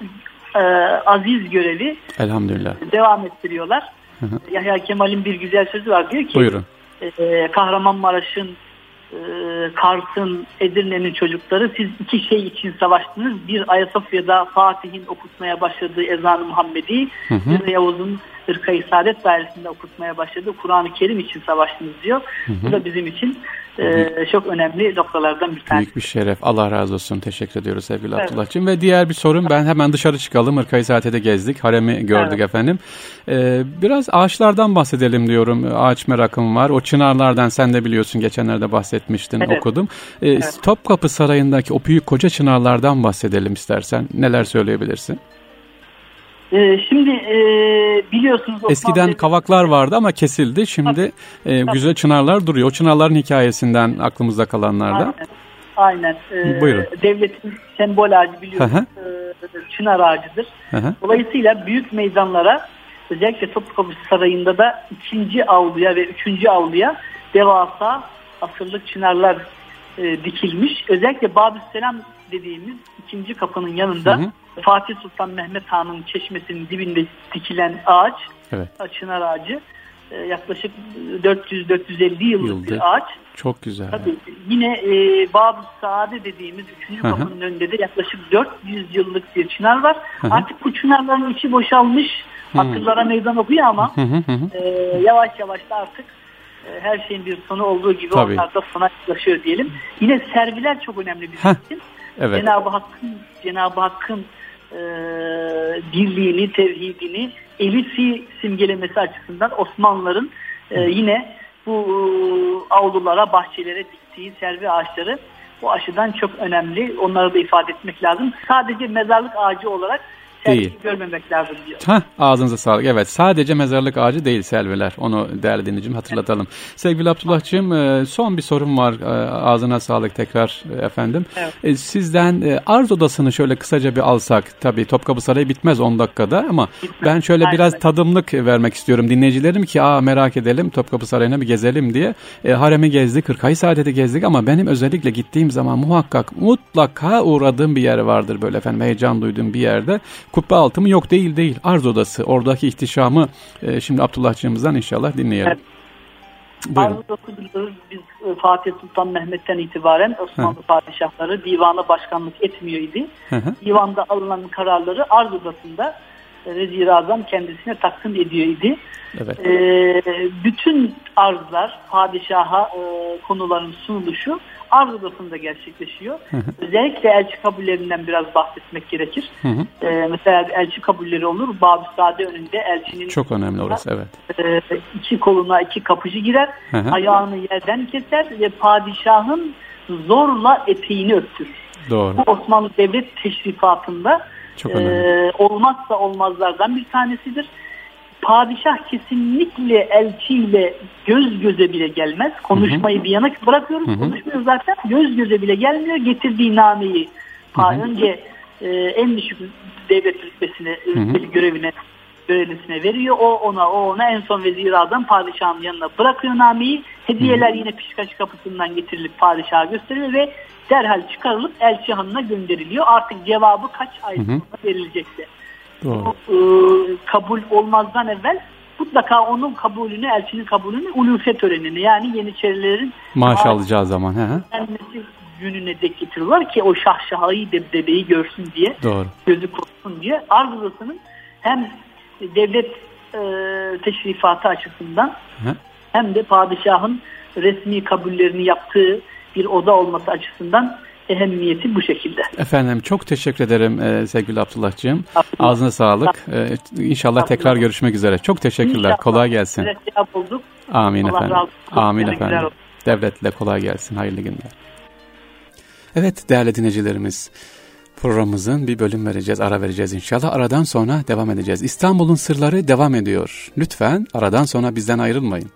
aziz görevi devam ettiriyorlar. Yahya Kemal'in bir güzel sözü var, diyor ki Kahramanmaraş'ın, Kars'ın, Edirne'nin çocukları, siz iki şey için savaştınız. Bir, Ayasofya'da Fatih'in okutmaya başladığı Ezan-ı Muhammedi'yi, bir Yavuz'un Hırkayı Saadet Dairesi'nde okutmaya başladığı Kur'an-ı Kerim için savaştınız diyor. Bu da bizim için çok önemli noktalardan bir tanesi. Büyük bir şeref. Allah razı olsun. Teşekkür ediyoruz sevgili Abdullah'cığım. Ve diğer bir sorum, ben hemen dışarı çıkalım. Hırkayı Saadet'e gezdik. Haremi gördük efendim. Biraz ağaçlardan bahsedelim diyorum. Ağaç merakım var. O çınarlardan sen de biliyorsun. Geçenlerde bahsetmiştin. Okudum. Topkapı Sarayı'ndaki o büyük koca çınarlardan bahsedelim istersen. Neler söyleyebilirsin? Şimdi biliyorsunuz... Eskiden kavaklar vardı ama kesildi. Şimdi güzel çınarlar duruyor. O çınarların hikayesinden aklımızda kalanlardan. Aynen. Buyurun. Devletin sembol ağacı biliyorsunuz. Çınar ağacıdır. Hı-hı. Dolayısıyla büyük meydanlara, özellikle Topkapı Sarayı'nda da 2. avluya ve 3. avluya devasa asırlık çınarlar dikilmiş. Özellikle Babüsselam dediğimiz 2. kapının yanında, hı-hı, Fatih Sultan Mehmet Han'ın çeşmesinin dibinde dikilen ağaç, evet, çınar ağacı, yaklaşık 400-450 yıllık bir ağaç. Çok güzel. Tabii, yine Bab-ı Saade dediğimiz 3. kapının önünde de yaklaşık 400 yıllık bir çınar var. Hı-hı. Artık bu çınarların içi boşalmış, akıllara meydan okuyor ama yavaş yavaş da artık her şeyin bir sonu olduğu gibi, tabii, onlar da sona yaklaşıyor diyelim. Yine serviler çok önemli bir isim. Evet. Cenab-ı Hakk'ın birliğini, tevhidini, elifi simgelemesi açısından Osmanlıların yine bu avlulara, bahçelere diktiği servi ağaçları bu aşıdan çok önemli. Onları da ifade etmek lazım. Sadece mezarlık ağacı olarak selvi görmemek lazım diyor. Ağzınıza sağlık. Evet, sadece mezarlık ağacı değil selviler. Onu değerli dinleyicim hatırlatalım. Evet. Sevgili Abdullah'cığım, son bir sorum var. Ağzına sağlık tekrar efendim. Evet. Sizden arz odasını şöyle kısaca bir alsak. Tabii Topkapı Sarayı bitmez 10 dakikada ama ben şöyle biraz tadımlık vermek istiyorum dinleyicilerim ki merak edelim, Topkapı Sarayı'na bir gezelim diye. Harem'i gezdik, Hırkayı Saadet'i gezdik ama benim özellikle gittiğim zaman mutlaka uğradığım bir yer vardır böyle efendim, heyecan duyduğum bir yerde. Kubbe altı mı? Yok, değil. Arz odası. Oradaki ihtişamı şimdi Abdullah'cığımızdan inşallah dinleyelim. Evet. Arz odası biliyoruz. Biz Fatih Sultan Mehmet'ten itibaren Osmanlı padişahları divana başkanlık etmiyor idi. Divanda alınan kararları arz odasında Vezir-i Azam kendisine takdim ediyor idi. Evet. Bütün arzlar, padişaha konuların sunuluşu arz odasında gerçekleşiyor. Özellikle elçi kabullerinden biraz bahsetmek gerekir. Mesela elçi kabulleri olur. Babüsade önünde elçinin... Çok önemli orası, evet. İki koluna 2 kapıcı girer, ayağını yerden keser ve padişahın zorla eteğini öptürür. Doğru. Bu Osmanlı Devlet Teşrifatı'nda olmazsa olmazlardan bir tanesidir. Padişah kesinlikle elçiyle göz göze bile gelmez. Konuşmayı bir yana bırakıyoruz. Konuşmuyoruz zaten. Göz göze bile gelmiyor. Getirdiği nameyi önce en düşük devlet görevlisine veriyor. O ona en son Vezir-i Azam padişahın yanına bırakıyor nameyi. Hediyeler yine Pişkaç kapısından getirilip padişaha gösteriliyor ve derhal çıkarılıp elçi hanına gönderiliyor. Artık cevabı kaç ay sonra verilecekse. Bu, kabul olmazdan evvel mutlaka onun kabulünü, elçinin kabulünü ulufe törenini, yani Yeniçerilerin maaş alacağı zaman gününe dek getiriyorlar ki o şahşahayı debdebeyi görsün diye, gözü korksun diye. Arz odasının hem devlet teşrifatı açısından hem de padişahın resmi kabullerini yaptığı bir oda olması açısından ehemmiyeti bu şekilde. Efendim çok teşekkür ederim sevgili Abdullah'cığım. Ağzına sağlık. İnşallah tekrar görüşmek üzere. Çok teşekkürler. Kolay gelsin. Amin efendim. Amin efendim. Devletle kolay gelsin. Hayırlı günler. Evet değerli dinleyicilerimiz, programımızın bir bölüm vereceğiz. Ara vereceğiz inşallah. Aradan sonra devam edeceğiz. İstanbul'un Sırları devam ediyor. Lütfen aradan sonra bizden ayrılmayın.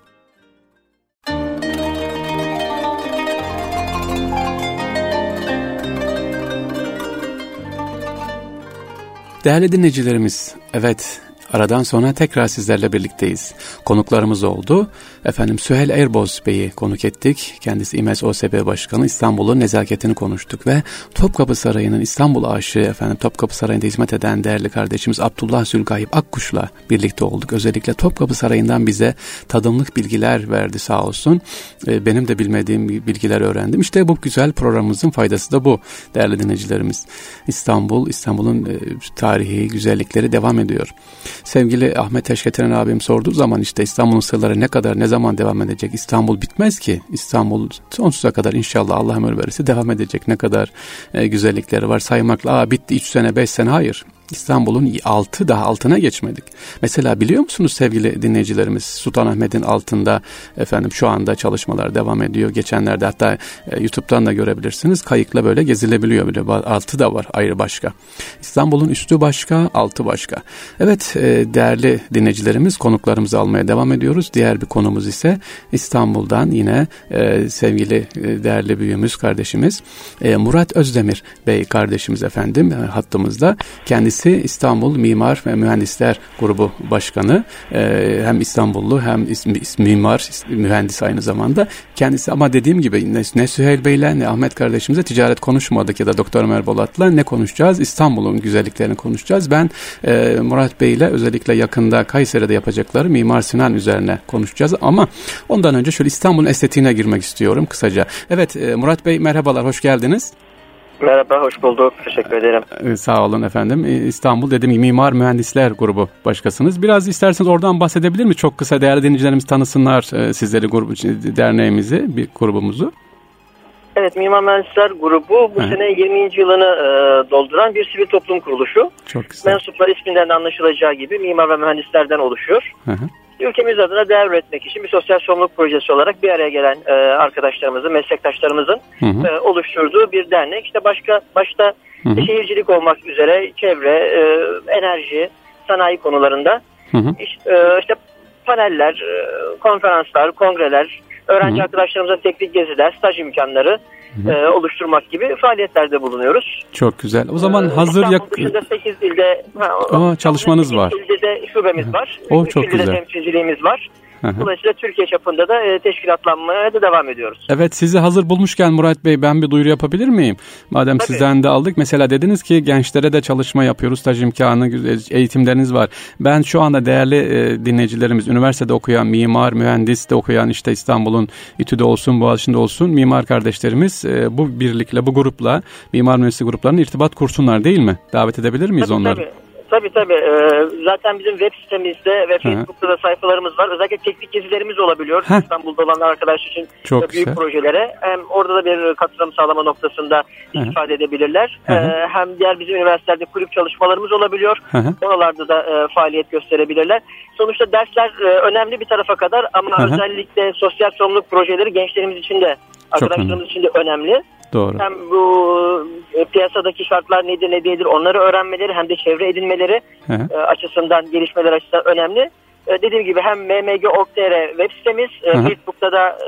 Değerli dinleyicilerimiz, evet aradan sonra tekrar sizlerle birlikteyiz. Konuklarımız oldu. Efendim Süheyl Erboz Bey'i konuk ettik. Kendisi İMES OSB Başkanı, İstanbul'un nezaketini konuştuk ve Topkapı Sarayı'nın İstanbul aşığı, efendim Topkapı Sarayı'nda hizmet eden değerli kardeşimiz Abdullah Zülgaip Akkuş'la birlikte olduk. Özellikle Topkapı Sarayı'ndan bize tadımlık bilgiler verdi sağ olsun. Benim de bilmediğim bilgiler öğrendim. İşte bu güzel programımızın faydası da bu değerli dinleyicilerimiz. İstanbul'un tarihi güzellikleri devam ediyor. Sevgili Ahmet Teşketen abim sorduğu zaman işte İstanbul'un sırları ne zaman devam edecek? İstanbul bitmez ki. İstanbul sonsuza kadar inşallah Allah ömür verirse devam edecek. Ne kadar güzellikleri var saymakla. Bitti 3 sene 5 sene hayır. İstanbul'un daha altına geçmedik. Mesela biliyor musunuz sevgili dinleyicilerimiz, Sultanahmet'in altında şu anda çalışmalar devam ediyor. Geçenlerde hatta YouTube'dan da görebilirsiniz. Kayıkla böyle gezilebiliyor bile. Altı da var ayrı başka. İstanbul'un üstü başka, altı başka. Evet değerli dinleyicilerimiz, konuklarımızı almaya devam ediyoruz. Diğer bir konumuz ise İstanbul'dan yine sevgili değerli büyüğümüz, kardeşimiz Murat Özdemir Bey kardeşimiz efendim hattımızda. Kendisi İstanbul Mimar ve Mühendisler Grubu Başkanı. Hem İstanbullu hem mimar, mühendis aynı zamanda. Kendisi ama dediğim gibi ne Süheyl Bey'le ne Ahmet kardeşimize ticaret konuşmadık ya da Doktor Amal Bolat'la ne konuşacağız? İstanbul'un güzelliklerini konuşacağız. Ben Murat Bey'le özellikle yakında Kayseri'de yapacakları Mimar Sinan üzerine konuşacağız ama ondan önce şöyle İstanbul'un estetiğine girmek istiyorum kısaca. Evet Murat Bey merhabalar, hoş geldiniz. Merhaba, hoş bulduk. Teşekkür ederim. Sağ olun efendim. İstanbul dediğim gibi Mimar Mühendisler Grubu Başkanısınız. Biraz isterseniz oradan bahsedebilir mi? Çok kısa değerli dinleyicilerimiz tanısınlar sizleri, derneğimizi, bir grubumuzu. Evet, Mimar Mühendisler Grubu bu sene 20. yılını dolduran bir sivil toplum kuruluşu. Çok güzel. Mensuplar isminden anlaşılacağı gibi mimar ve mühendislerden oluşuyor. Hı-hı. Ülkemiz adına değer üretmek için bir sosyal sorumluluk projesi olarak bir araya gelen arkadaşlarımızın, meslektaşlarımızın oluşturduğu bir dernek. İşte başta şehircilik olmak üzere çevre, enerji, sanayi konularında işte paneller, konferanslar, kongreler, öğrenci arkadaşlarımıza teknik geziler, staj imkanları oluşturmak gibi faaliyetlerde bulunuyoruz. Çok güzel. O zaman hazır yaklaşık 8 ilde çalışmanız var. 8 ilde şubemiz var. O çok güzel. Temsilciliğimiz var. Dolayısıyla Türkiye çapında da teşkilatlanmaya da devam ediyoruz. Evet, sizi hazır bulmuşken Murat Bey ben bir duyuru yapabilir miyim? Madem tabii sizden de aldık. Mesela dediniz ki gençlere de çalışma yapıyoruz. Staj imkanı, eğitimleriniz var. Ben şu anda değerli dinleyicilerimiz, üniversitede okuyan, mimar, mühendis de okuyan, işte İstanbul'un İTÜ'de olsun, Boğaziçi'nde olsun mimar kardeşlerimiz bu birlikle, bu grupla, mimar mühendisliği gruplarının irtibat kursunlar değil mi? Davet edebilir miyiz onları? Tabii. Zaten bizim web sitemizde ve Facebook'ta da sayfalarımız var. Özellikle teknik gezilerimiz olabiliyor. İstanbul'da olan arkadaşlar için çok büyük projelere. Hem orada da bir katılım sağlama noktasında ifade edebilirler. Hem diğer bizim üniversitelerde kulüp çalışmalarımız olabiliyor. Oralarda da faaliyet gösterebilirler. Sonuçta dersler önemli bir tarafa kadar ama özellikle sosyal sorumluluk projeleri gençlerimiz için de, arkadaşlarımız için de önemli. Doğru. Hem bu piyasadaki şartlar nedir ne değildir onları öğrenmeleri hem de çevre edinmeleri açısından, gelişmeler açısından önemli. Dediğim gibi hem mmg.org.tr web sitemiz, Facebook'ta da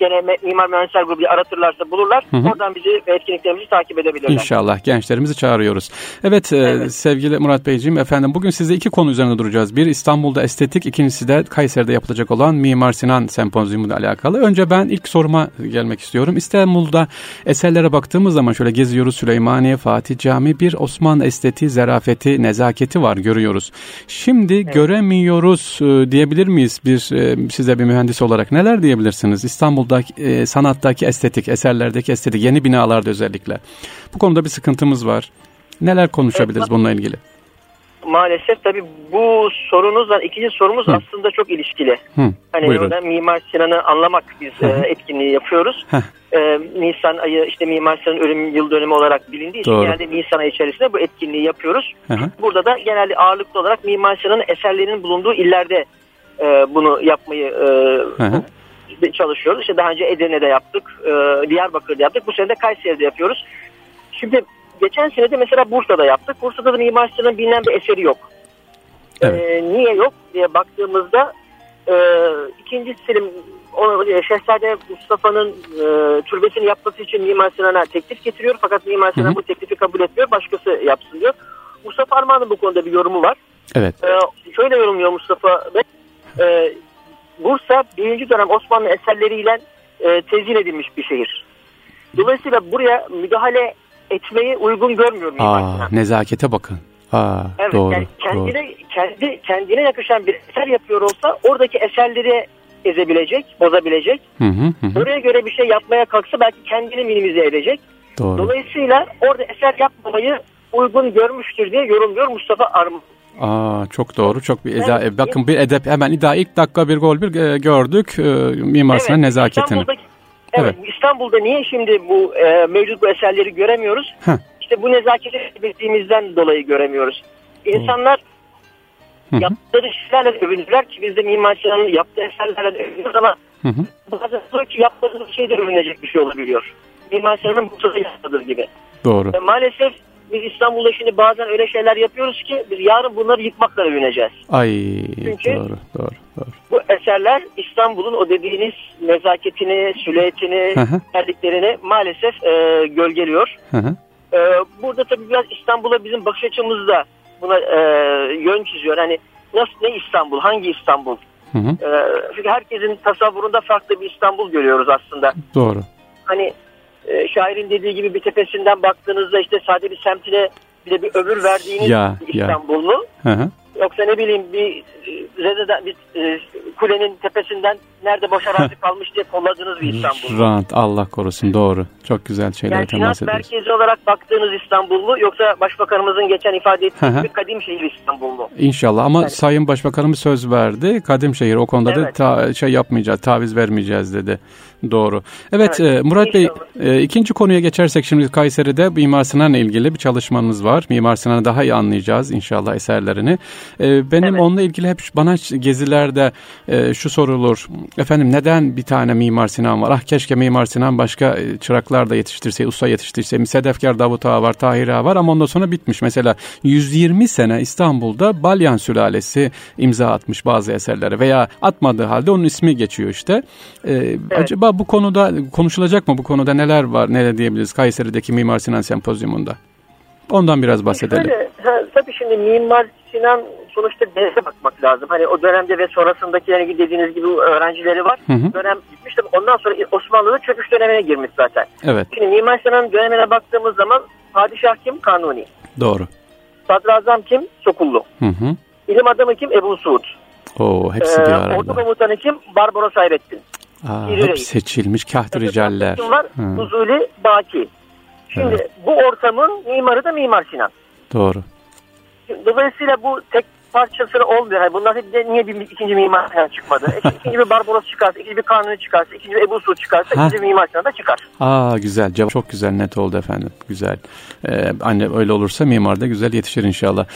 gene Mimar Mühendisler Grubu'yu aratırlarsa bulurlar. Oradan bizi ve etkinliklerimizi takip edebilirler. İnşallah gençlerimizi çağırıyoruz. Evet. Sevgili Murat Beyciğim efendim, bugün sizle iki konu üzerine duracağız. Bir, İstanbul'da estetik, ikincisi de Kayseri'de yapılacak olan Mimar Sinan Sempozyumu ile alakalı. Önce ben ilk soruma gelmek istiyorum. İstanbul'da eserlere baktığımız zaman şöyle geziyoruz, Süleymaniye, Fatih Camii, bir Osmanlı estetiği, zerafeti, nezaketi var görüyoruz. Şimdi göremiyoruz diyebilir miyiz? Size bir mühendis olarak neler diyebilirsiniz? İstanbul'daki sanattaki estetik, eserlerdeki estetik, yeni binalarda özellikle. Bu konuda bir sıkıntımız var. Neler konuşabiliriz bununla ilgili? Maalesef tabii bu sorunuzla ikinci sorumuz aslında çok ilişkili. Buyurun. Mimar Sinan'ı anlamak biz etkinliği yapıyoruz. Nisan ayı işte Mimar Sinan'ın ölüm yıl dönümü olarak bilindiği için genelde Nisan ayı içerisinde bu etkinliği yapıyoruz. Burada da genelde ağırlıklı olarak Mimar Sinan'ın eserlerinin bulunduğu illerde bunu yapmayı çalışıyoruz. İşte daha önce Edirne'de yaptık, Diyarbakır'da yaptık. Bu sene de Kayseri'de yapıyoruz. Şimdi geçen sene de mesela Bursa'da yaptık. Bursa'da da Mimar Sinan'ın bilinen bir eseri yok. Niye yok diye baktığımızda 2. Selim Şehzade Mustafa'nın türbesini yapması için Mimar Sinan'a teklif getiriyor. Fakat Mimar Sinan bu teklifi kabul etmiyor. Başkası yapsın diyor. Mustafa Armağan'ın bu konuda bir yorumu var. Şöyle yorumluyor Mustafa Bey. Bursa 1. dönem Osmanlı eserleriyle tezyin edilmiş bir şehir. Dolayısıyla buraya müdahale etmeyi uygun görmüyor Mimar Sinan. Nezakete bakın. Doğru. Yani kendine yakışan bir eser yapıyor olsa oradaki eserleri ezebilecek, bozabilecek. Oraya göre bir şey yapmaya kalksa belki kendini minimize edecek. Doğru. Dolayısıyla orada eser yapmamayı uygun görmüştür diye yorumluyor Mustafa Armağan. Çok doğru. Çok bir bakın bir edep, hemen daha ilk dakika bir gol bir gördük Mimar Sinan nezaketini. İstanbul'da niye şimdi bu mevcut bu eserleri göremiyoruz? İşte bu nezaketi kaybettiğimizden dolayı göremiyoruz. İnsanlar yaptığı işlerle övünürler ki biz de Mimar Sinan'ın yaptığı eserlerle övünürüz ama bazen diyor ki yaptığınız bir şey de övünecek bir şey olabiliyor. Mimar Sinan'ın bu sırada yaptığı gibi. Doğru. Ve maalesef biz İstanbul'da şimdi bazen öyle şeyler yapıyoruz ki biz yarın bunları yıkmakla övüneceğiz. Ay, çünkü doğru. Bu eserler İstanbul'un o dediğiniz nezaketini, süleyetini, terliklerini maalesef gölgeliyor. Burada tabii biraz İstanbul'a bizim bakış açımız da buna yön çiziyor. Hani nasıl, ne İstanbul, hangi İstanbul? Çünkü herkesin tasavvurunda farklı bir İstanbul görüyoruz aslında. Doğru. Hani şairin dediği gibi bir tepesinden baktığınızda işte sade bir semtine bile bir ömür verdiğiniz İstanbullu. Yoksa ne bileyim bir kulenin tepesinden nerede boş arazi kalmış diye kolladığınız bir İstanbullu. Rant, Allah korusun, doğru. Çok güzel şeyler yani temas ediyoruz. Yani merkezi olarak baktığınız İstanbullu, yoksa başbakanımızın geçen ifade ettiği bir kadim şehir İstanbullu. İnşallah ama yani, Sayın Başbakanımız söz verdi. Kadim şehir o konuda da şey yapmayacağız, taviz vermeyeceğiz dedi. Doğru. Evet, Murat Bey, ikinci konuya geçersek şimdi Kayseri'de Mimar Sinan'la ilgili bir çalışmanız var. Mimar Sinan'ı daha iyi anlayacağız inşallah, eserlerini. Benim onunla ilgili hep bana gezilerde şu sorulur. Efendim neden bir tane Mimar Sinan var? Ah keşke Mimar Sinan başka çıraklar da yetiştirse, usta yetiştirse. Sedefkar Davut Ağa var, Tahir Ağa var ama ondan sonra bitmiş. Mesela 120 sene İstanbul'da Balyan sülalesi imza atmış bazı eserlere veya atmadığı halde onun ismi geçiyor işte. Acaba bu konuda konuşulacak mı? Bu konuda neler var? Neler diyebiliriz Kayseri'deki Mimar Sinan Sempozyumunda? Ondan biraz bahsedelim. Şöyle, tabii şimdi Mimar Sinan sonuçta derse bakmak lazım. Hani o dönemde ve sonrasındaki yani dediğiniz gibi öğrencileri var. Dönem gitmişti. Ondan sonra Osmanlı'da çöküş dönemine girmiş zaten. Evet. Şimdi Mimar Sinan'ın dönemine baktığımız zaman padişah kim? Kanuni. Doğru. Sadrazam kim? Sokullu. İlim adamı kim? Ebu Suud. Oo, hepsi bir arada. Ordu komutanı kim? Barbaros Hayrettin. Hep seçilmiş kaht-ı ricaller. Huzuli, Baki. Şimdi bu ortamın mimarı da Mimar Sinan. Doğru. Dolayısıyla bu tek parçası olmuyor. Yani bunlar hep niye bir ikinci Mimar Sinan çıkmadı? İkinci bir Barbaros çıkarsa, ikinci bir Kanuni çıkarsa, ikinci bir Ebu Suud çıkarsa, ikinci bir Mimar Sinan da çıkar. Aa, güzel. Cevap çok güzel, net oldu efendim. Güzel. Anne öyle olursa mimar da güzel yetişir inşallah.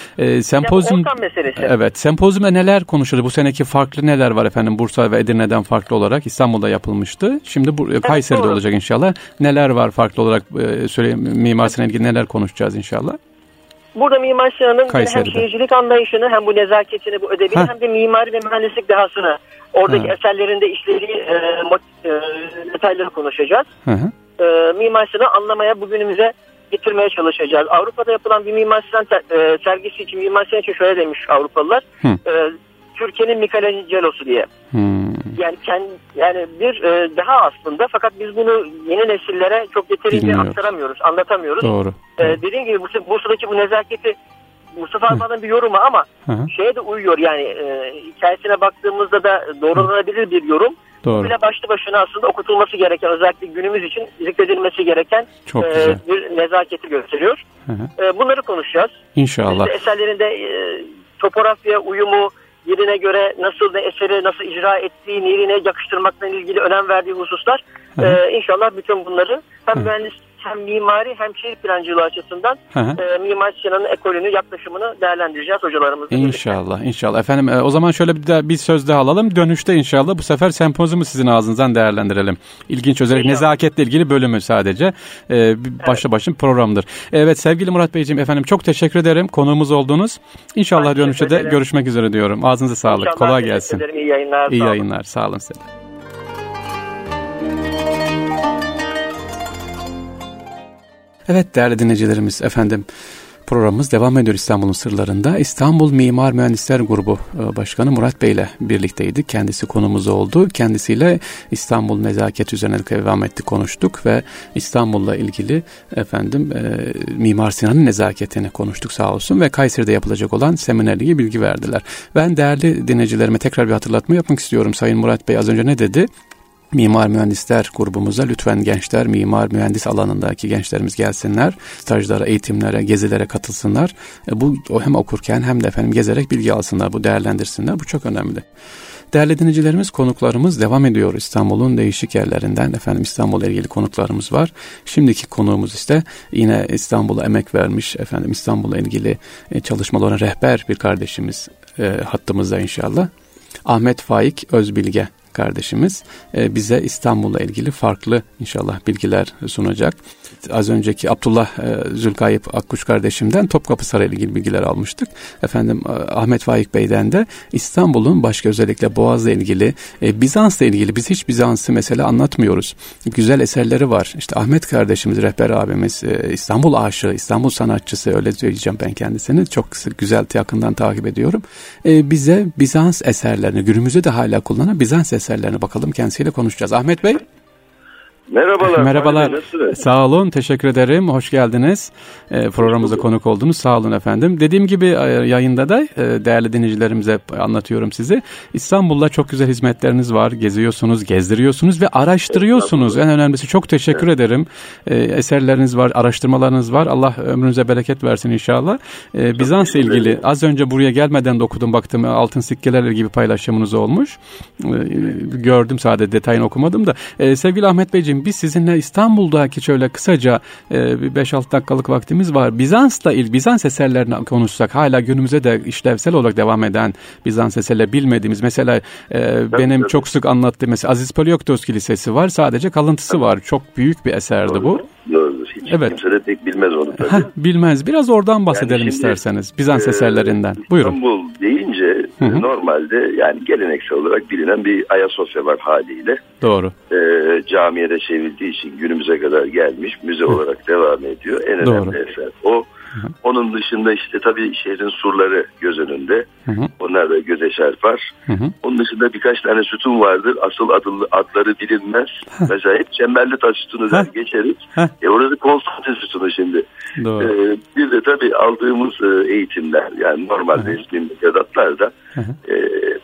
Sempozyum meselesi. Evet. Sempozyumda neler konuşuldu? Bu seneki farklı neler var efendim? Bursa ve Edirne'den farklı olarak İstanbul'da yapılmıştı. Şimdi Kayseri'de olacak inşallah. Neler var farklı olarak? Mimar Sinan'la ilgili neler konuşacağız inşallah? Burada Mimar Sinan'ın hem şehircilik anlayışını, hem bu nezaketini, bu ödebini, hem de mimari ve mühendislik dehasını, oradaki eserlerinde işlediği detayları konuşacağız. Mimar Sinan'ı anlamaya, bugünümüze getirmeye çalışacağız. Avrupa'da yapılan bir Mimar Sinan sergisi için, Mimar Sinan için şöyle demiş Avrupalılar, Türkiye'nin Michelangelo'su diye. Yani bir daha aslında, fakat biz bunu yeni nesillere çok yeterince aktaramıyoruz, anlatamıyoruz. Doğru. Dediğim gibi Bursa'daki bu nezaketi Mustafa Arman'ın bir yorumu ama şeye de uyuyor yani, hikayesine baktığımızda da doğrulanabilir bir yorum. Doğru. Bile başlı başına aslında okutulması gereken, özellikle günümüz için zikredilmesi gereken bir nezaketi gösteriyor. Bunları konuşacağız. İnşallah. İşte eserlerinde topografya uyumu, yerine göre nasıl da eseri nasıl icra ettiği, yerine yakıştırmakla ilgili önem verdiği hususlar. İnşallah bütün bunları hem mühendis, hem mimari, hem şehir plancılığı açısından Mimar Sinan'ın ekolünü, yaklaşımını değerlendireceğiz hocalarımızla. İnşallah. Efendim o zaman şöyle bir söz daha alalım. Dönüşte inşallah bu sefer sempozyumu sizin ağzınızdan değerlendirelim. İlginç, özellikle nezaketle ilgili bölümü sadece. Başlı başlı programdır. Evet sevgili Murat Beyciğim, efendim çok teşekkür ederim. Konuğumuz oldunuz. İnşallah dönüşte de görüşmek üzere diyorum. Ağzınıza sağlık. İnşallah, kolay gelsin. Ederim. İyi yayınlar. İyi yayınlar. Sağ olun size. Evet değerli dinleyicilerimiz, efendim programımız devam ediyor İstanbul'un Sırlarında. İstanbul Mimar Mühendisler Grubu Başkanı Murat Bey ile birlikteydik. Kendisi konumuz oldu. Kendisiyle İstanbul nezaketi üzerine devam ettik, konuştuk ve İstanbul'la ilgili efendim Mimar Sinan'ın nezaketini konuştuk sağ olsun ve Kayseri'de yapılacak olan seminerliği bilgi verdiler. Ben değerli dinleyicilerime tekrar bir hatırlatma yapmak istiyorum. Sayın Murat Bey az önce ne dedi? Mimar mühendisler grubumuza lütfen gençler, mimar mühendis alanındaki gençlerimiz gelsinler, stajlara, eğitimlere, gezilere katılsınlar. Bu hem okurken hem de efendim gezerek bilgi alsınlar, bu değerlendirsinler. Bu çok önemli. Değerli dinleyicilerimiz, konuklarımız devam ediyor. İstanbul'un değişik yerlerinden efendim İstanbul'la ilgili konuklarımız var. Şimdiki konuğumuz işte yine İstanbul'a emek vermiş, efendim İstanbul'la ilgili çalışmalara rehber bir kardeşimiz hattımızda inşallah. Ahmet Faik Özbilge kardeşimiz bize İstanbul'la ilgili farklı inşallah bilgiler sunacak. Az önceki Abdullah Zülgaip Akkuş kardeşimden Topkapı Sarayı ile ilgili bilgiler almıştık. Efendim Ahmet Faik Bey'den de İstanbul'un başka özellikle Boğaz'la ilgili, Bizans'la ilgili, biz hiç Bizans'ı mesela anlatmıyoruz. Güzel eserleri var. İşte Ahmet kardeşimiz, rehber abimiz, İstanbul aşığı, İstanbul sanatçısı, öyle söyleyeceğim ben kendisini. Çok güzel, yakından takip ediyorum. Bize Bizans eserlerini, günümüzde de hala kullanan Bizans eserlerine bakalım, kendisiyle konuşacağız. Ahmet Bey. Merhabalar. Merhabalar. Sağ olun, teşekkür ederim. Hoş geldiniz. Programımıza konuk oldunuz. Sağ olun efendim. Dediğim gibi yayında da değerli dinleyicilerimize anlatıyorum sizi. İstanbul'da çok güzel hizmetleriniz var. Geziyorsunuz, gezdiriyorsunuz ve araştırıyorsunuz. En önemlisi, çok teşekkür ederim. Eserleriniz var, araştırmalarınız var. Allah ömrünüze bereket versin inşallah. Bizans'la ilgili az önce buraya gelmeden de okudum, baktım. Altın sikkelerle gibi paylaşımınız olmuş. Gördüm, sadece detayını okumadım da. Sevgili Ahmet Beyciğim, biz sizinle İstanbul'daki şöyle kısaca 5-6 dakikalık vaktimiz var. Bizans eserlerini konuşsak, hala günümüze de işlevsel olarak devam eden Bizans eserleri bilmediğimiz, mesela benim çok sık anlattığım mesela Aziz Polyoktos Kilisesi var. Sadece kalıntısı var. Çok büyük bir eserdi bu. Doğrudur. Hiç kimse de pek bilmez onu tabii. Bilmez. Biraz oradan bahsedelim yani şimdi, isterseniz Bizans eserlerinden. Buyurun. İstanbul deyince normalde yani geleneksel olarak bilinen bir Ayasofya var haliyle. Doğru. Camiye de çevrildiği için günümüze kadar gelmiş, müze olarak devam ediyor. En önemli eser o. Onun dışında işte tabii şehrin surları göz önünde. Onlar da göze çarpar. Onun dışında birkaç tane sütun vardır. Asıl adları bilinmez. Mesela hep Çemberli Taş sütunu der geçeriz. Orası Konstantin sütunu şimdi. Bir de tabii aldığımız eğitimler, yani normal resmi müfredatlarda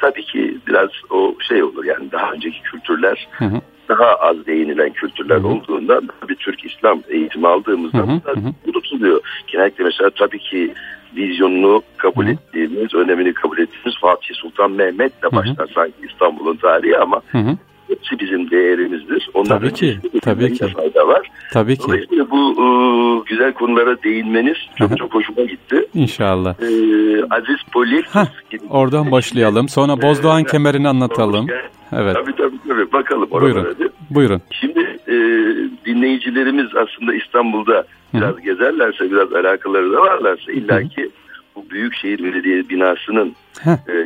tabii ki biraz o şey olur, yani daha önceki kültürler daha az değinilen kültürler olduğundan, bir Türk İslam eğitimi aldığımızda unutuluyor. Genellikle mesela tabii ki vizyonunu kabul ettiğimiz, önemini kabul ettiğimiz Fatih Sultan Mehmet'le başlar sanki İstanbul'un tarihi, ama hepsi bizim değerimizdir. Ondan tabii ki, tabii ki. Fayda var. Tabii ki. Dolayısıyla bu güzel konulara değinmeniz çok hoşuma gitti. İnşallah. Aziz Polyektos. Oradan başlayalım. Sonra Bozdoğan kemerini anlatalım. Evet. Tabii. Bakalım. Buyurun. Şimdi dinleyicilerimiz aslında İstanbul'da biraz gezerlerse, biraz alakaları da varlarsa illaki bu Büyükşehir Belediye binasının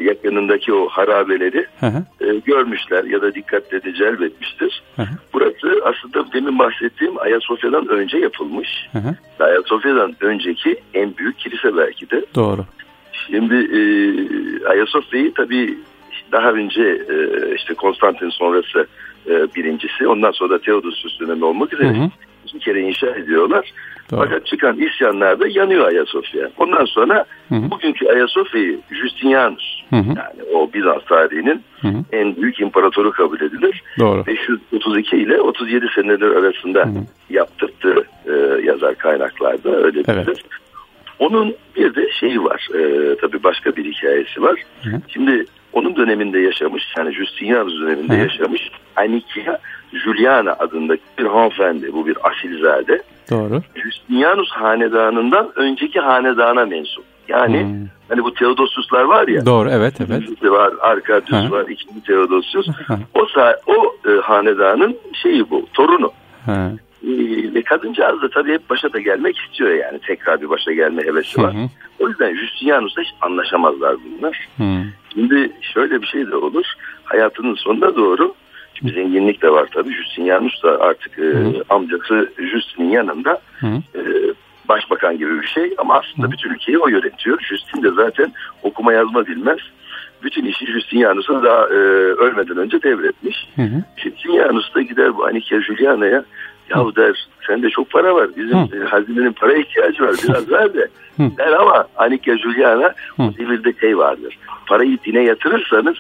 yakınındaki o harabeleri görmüşler ya da dikkatleri celbetmiştir. Burası aslında demin bahsettiğim Ayasofya'dan önce yapılmış. Ayasofya'dan önceki en büyük kilise belki de. Doğru. Şimdi Ayasofya'yı tabii daha önce işte Konstantin sonrası birincisi, ondan sonra da Theodosius dönemi olmak üzere iki kere inşa ediyorlar. Doğru. Fakat çıkan isyanlarda yanıyor Ayasofya. Ondan sonra bugünkü Ayasofya'yı Justinianus, yani o Bizans tarihinin en büyük imparatoru kabul edilir. Doğru. 532 ile 37 seneler arasında yaptırttığı yazar kaynaklarda öyle bilir. Evet. Onun bir de şeyi var, tabii başka bir hikayesi var. Şimdi onun döneminde yaşamış, yani Justinianus döneminde yaşamış Anikia Juliana adındaki bir hanımefendi, bu bir asilzade. Doğru. Justinianus hanedanından önceki hanedana mensup. Yani hani bu Theodosius'lar var ya. Doğru, evet. Birisi var, Arkadius var, ikinci Theodosius. O hanedanın şeyi bu, torunu. Ve kadıncağız da tabii hep başa da gelmek istiyor, yani tekrar bir başa gelme hevesi var. O yüzden Justinianus'la hiç anlaşamazlar bunlar. Şimdi şöyle bir şey de olur. Hayatının sonuna doğru, şimdi zenginlik de var tabii. Justinianus da artık amcası Justin'in yanında başbakan gibi bir şey, ama aslında bütün ülkeyi o yönetiyor. Justin de zaten okuma yazma bilmez. Bütün işi Justinianus'a daha ölmeden önce devretmiş. Justinianus da gider bu Anikia Juliana'ya, yahu der, sende çok para var, bizim hazinenin para ihtiyacı var, biraz ver de der, ama Anikia Juliana o devirde şey vardır, parayı dine yatırırsanız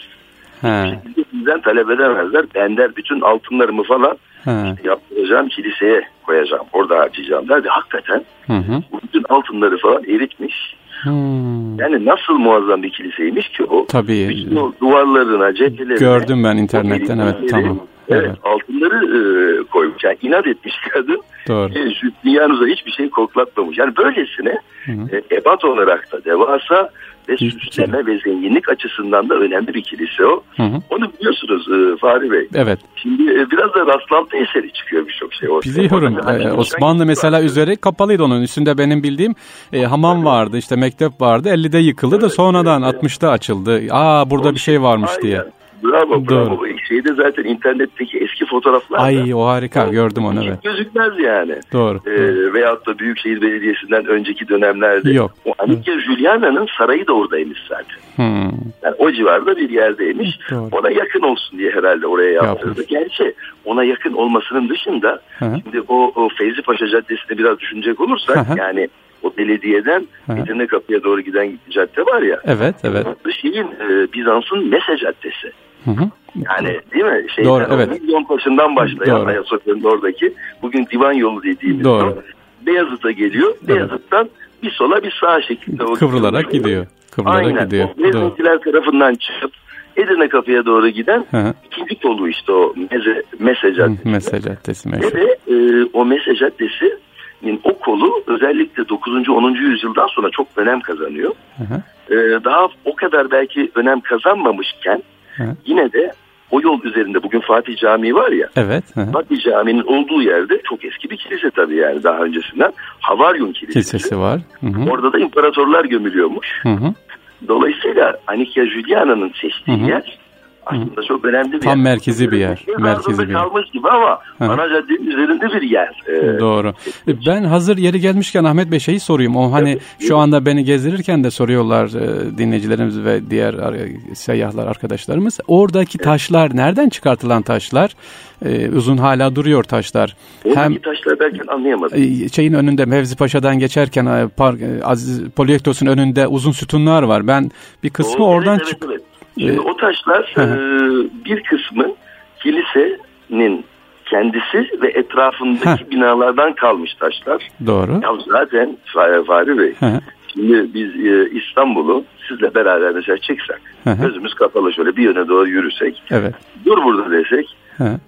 şekilde sizden talep edemezler, ben der bütün altınlarımı falan işte yaptıracağım, kiliseye koyacağım, orada harcayacağım der. Ve hakikaten bütün altınları falan eritmiş. Yani nasıl muazzam bir kiliseymiş ki o. Tabii. Bütün o duvarlarına, cephelerine. Gördüm ben internetten, evet, tamam. Evet, evet, altınları koymuş. Yani inat etmiş kadın. Doğru. Dünyanıza hiçbir şey koklatmamış. Yani böylesine ebat olarak da devasa ve süsleme ve zenginlik açısından da önemli bir kilise o. Hı-hı. Onu biliyorsunuz Fahri Bey. Evet. Şimdi biraz da rastlantı eseri çıkıyor birçok şey. Biliyorum. Osmanlı mesela vardı. Üzeri kapalıydı onun. Üstünde benim bildiğim hamam vardı, işte mektep vardı. 50'de yıkıldı da sonradan 60'ta açıldı. Aa, burada bir şey varmış diye. Bravo, bravo. Doğru. Şeyde zaten internetteki eski fotoğraflar. Ay, o harika, gördüm onu. Evet. Gözükmez yani. Doğru. Veyahut da Büyükşehir Belediyesi'nden önceki dönemlerde. Yok. O Anike Juliana'nın sarayı da oradaymış zaten. Yani o civarda bir yerdeymiş. Doğru. Ona yakın olsun diye herhalde oraya yaptırdı. Gerçi ona yakın olmasının dışında şimdi o Feyzi Paşa Caddesi'ni biraz düşünecek olursak yani o belediyeden Edirne Kapı'ya doğru giden cadde var ya. Evet, evet. Bizans'ın Mese Caddesi. Hı-hı. Yani değil mi? Şeyden, doğru, evet. Yonpaşı'ndan başlayan Ayasofya'nın oradaki bugün divan yolu dediğimiz Beyazıt'a geliyor. Doğru. Beyazıt'tan bir sola bir sağa şeklinde kıvrılarak gidiyor. Aynen. Mezunkiler tarafından çıkıp Edirne Kapı'ya doğru giden ikinci kolu işte o Mese Caddesi. Mese Caddesi. Ve de o Mese Caddesi, yani o kolu özellikle 9. 10. yüzyıldan sonra çok önem kazanıyor. Daha o kadar belki önem kazanmamışken yine de o yol üzerinde bugün Fatih Camii var ya. Evet. Fatih Camii'nin olduğu yerde çok eski bir kilise tabii, yani daha öncesinden Havaryum Kilisesi var. Hı-hı. Orada da imparatorlar gömülüyormuş. Hı-hı. Dolayısıyla Anikya Juliana'nın seçtiği yer aslında çok önemli bir tam yer. Merkezi bir yer. Merkezi bir kalmış yer. Gibi ama ana caddenin üzerinde bir yer. Doğru. Ben hazır yeri gelmişken Ahmet Bey şeyi sorayım. O hani şu anda beni gezdirirken de soruyorlar dinleyicilerimiz ve diğer seyyahlar arkadaşlarımız. Oradaki taşlar, nereden çıkartılan taşlar? Uzun hala duruyor taşlar. Oradaki taşlar derken anlayamadım. Şeyin önünde Mevzi Paşa'dan geçerken Polyektos'un önünde uzun sütunlar var. Ben bir kısmı oradan çıkıyor. Evet. Şimdi o taşlar bir kısmı kilisenin kendisi ve etrafındaki binalardan kalmış taşlar. Doğru. Ya zaten Fahri Bey, şimdi biz İstanbul'u sizle beraber mesela çeksek, gözümüz kapalı şöyle bir yöne doğru yürüsek, dur burada desek,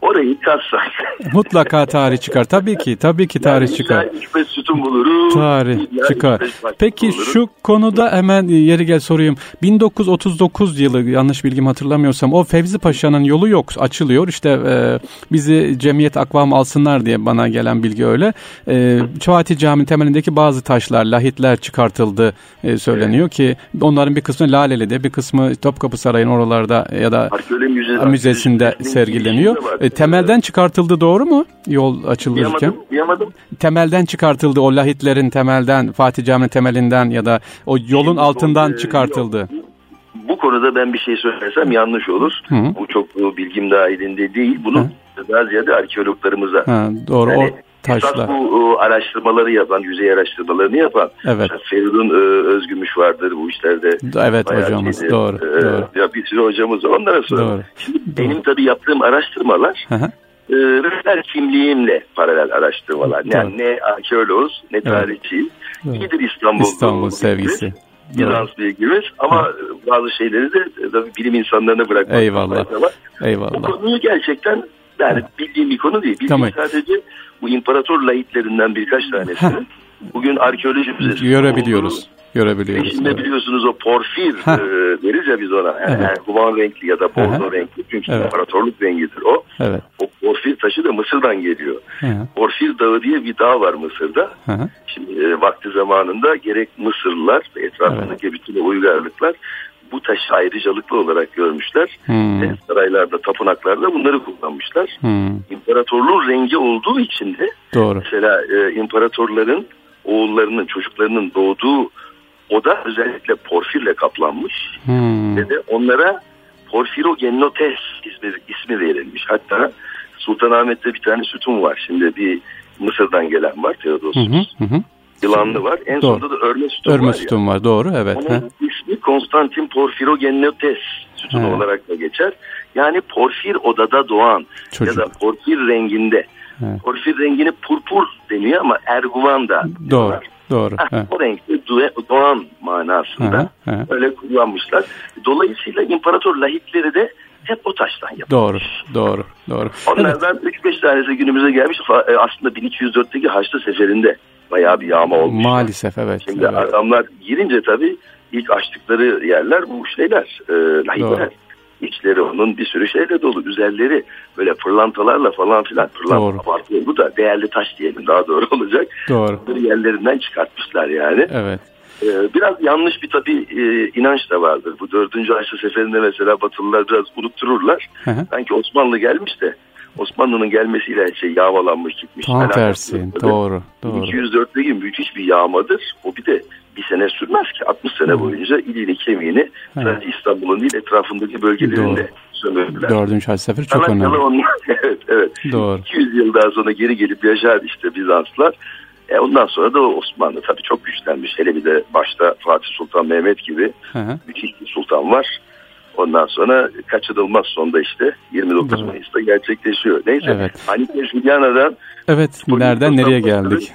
orayı kazsak. Mutlaka tarih çıkar. Tabii ki tarih çıkar. Tarih sütun buluruz. Tarih çıkar. Peki şu konuda hemen yeri gel sorayım. 1939 yılı, yanlış bilgimi hatırlamıyorsam, o Fevzi Paşa'nın yolu yok, açılıyor. İşte bizi cemiyet akvam alsınlar diye, bana gelen bilgi öyle. Fatih Camii'nin temelindeki bazı taşlar, lahitler çıkartıldı söyleniyor ki onların bir kısmı Laleli'de, bir kısmı Topkapı Sarayı'nın oralarda ya da müzesinde sergileniyor. Temelden çıkartıldı, doğru mu? Yol açılırken. Duyamadım. Temelden çıkartıldı, o lahitlerin temelden, Fatih Camii'nin temelinden ya da o yolun altından çıkartıldı. Yok. Bu konuda ben bir şey söylesem yanlış olur. Hı-hı. Bu çok bilgim dahilinde değil. Bunu daha ziyade arkeologlarımıza. Doğru. Yani, esas bu araştırmaları yapan, yüzey araştırmalarını yapan Feridun Özgümüş vardır bu işlerde. Evet, bayağı hocamız şeydi, doğru. Ya bir sürü hocamız onlara soruyor. Şimdi benim tabii yaptığım araştırmalar rehber kimliğimle paralel araştırmalar. Yani ne arkeoloğuz, ne tarihçiyiz. İyidir İstanbul sevgisi. Bizans bilgimiz ama bazı şeyleri de tabii bilim insanlarına bırakmak. Eyvallah. Bu konuyu gerçekten yani bildiğim bir konu değil. Bildiğim sadece bu imparator lahitlerinden birkaç tanesini bugün arkeoloji müzesi görebiliyoruz. Şimdi biliyorsunuz o porfir deriz ya biz ona. Yani kuban renkli ya da bordo renkli. Çünkü imparatorluk rengidir o. Evet. O porfir taşı da Mısır'dan geliyor. Porfir Dağı diye bir dağ var Mısır'da. Şimdi vakti zamanında gerek Mısırlılar ve etrafındaki bütün uygarlıklar bu taşı ayrıcalıklı olarak görmüşler. Saraylarda, tapınaklarda bunları kullanmışlar. İmparatorluğun rengi olduğu için de mesela imparatorların oğullarının, çocuklarının doğduğu oda özellikle porfirle kaplanmış. Ve de onlara porfirogennotes ismi verilmiş. Hatta Sultanahmet'te bir tane sütun var. Şimdi bir Mısır'dan gelen var, Teodosius. Yılanlı var. En sonunda da örme sütun var. Doğru, evet. Onun ismi Konstantin Porfirogennotes sütunu olarak da geçer. Yani porfir odada doğan çocuk. Ya da porfir renginde. Porfir rengini purpur deniyor ama erguvan da diyorlar. Doğru. O renkte doğan manasında öyle kullanmışlar. Dolayısıyla imparator lahitleri de hep o taştan yapılmış. Doğru. Onlardan 3-5 tanesi günümüze gelmiş. Aslında 1204'teki Haçlı Seferi'nde bayağı bir yağma olmuş. Maalesef evet. Şimdi evet. Adamlar girince tabii ilk açtıkları yerler bu şeyler. Lahitler. Doğru. İçleri onun bir sürü şeyle dolu. Üzerleri böyle pırlantalarla falan filan. Pırlanta bu da değerli taş diyelim daha doğru olacak. Doğru. Bunları yerlerinden çıkartmışlar yani. Evet. Biraz yanlış bir tabii inanç da vardır. Bu 4. Haçlı Seferi'nde mesela Batılılar biraz unuttururlar. Hı-hı. Sanki Osmanlı gelmiş de Osmanlı'nın gelmesiyle her şey yağmalanmış gitmiş. Tam tersi. Doğru. 204'teki müthiş bir yağmadır. O bir de bir sene sürmez ki. 60 sene boyunca ilini kemiğini sadece İstanbul'un değil etrafındaki bölgelerinde sömürdüler. 4. Haçlı Seferi çok önemli. Evet. Doğru. 200 yıl daha sonra geri gelip yaşar işte Bizanslar. Ondan sonra da Osmanlı tabii çok güçlenmiş. Hele bir de başta Fatih Sultan Mehmet gibi müthiş bir sultan var. Ondan sonra kaçınılmaz sonda işte 29 Mayıs'ta gerçekleşiyor. Neyse. Evet. Hani Hülyana'dan nereden nereye geldik?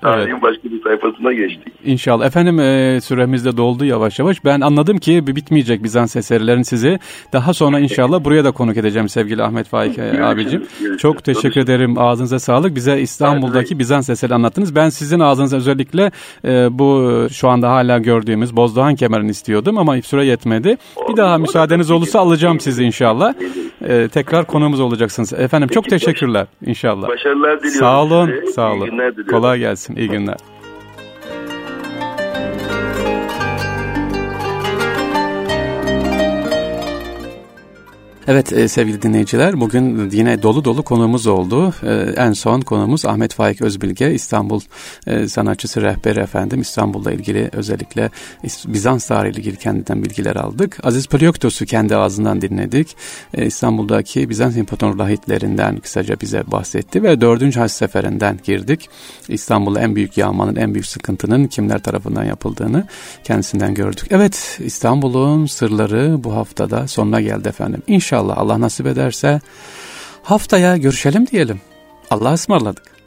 Tarihin başka bir sayfasına geçtik. İnşallah. Efendim süremiz de doldu yavaş yavaş. Ben anladım ki bitmeyecek Bizans eserlerin sizi. Daha sonra inşallah buraya da konuk edeceğim sevgili Ahmet Faik abicim. Çok teşekkür ederim. Ağzınıza sağlık. Bize İstanbul'daki Bizans eseri anlattınız. Ben sizin ağzınıza özellikle bu şu anda hala gördüğümüz Bozdoğan kemerini istiyordum ama süre yetmedi. Bir daha müsaadeniz olursa alacağım sizi inşallah. Tekrar konuğumuz olacaksınız. Efendim çok teşekkürler inşallah. Başarılar diliyorum. Sağ olun. İyi günler diliyorum. Kolay gelsin. İyi günler. Evet sevgili dinleyiciler, bugün yine dolu dolu konuğumuz oldu. En son konuğumuz Ahmet Faik Özbilge, İstanbul sanatçısı rehberi efendim. İstanbul'la ilgili özellikle Bizans tarihiyle ilgili kendinden bilgiler aldık. Aziz Polyoktos'u kendi ağzından dinledik. İstanbul'daki Bizans İmparatorluğu lahitlerinden kısaca bize bahsetti ve 4. Haçlı Seferi'nden girdik. İstanbul'da en büyük yağmanın, en büyük sıkıntının kimler tarafından yapıldığını kendisinden gördük. Evet, İstanbul'un sırları bu haftada sonuna geldi efendim. İnşallah Allah nasip ederse haftaya görüşelim diyelim. Allah'a ısmarladık.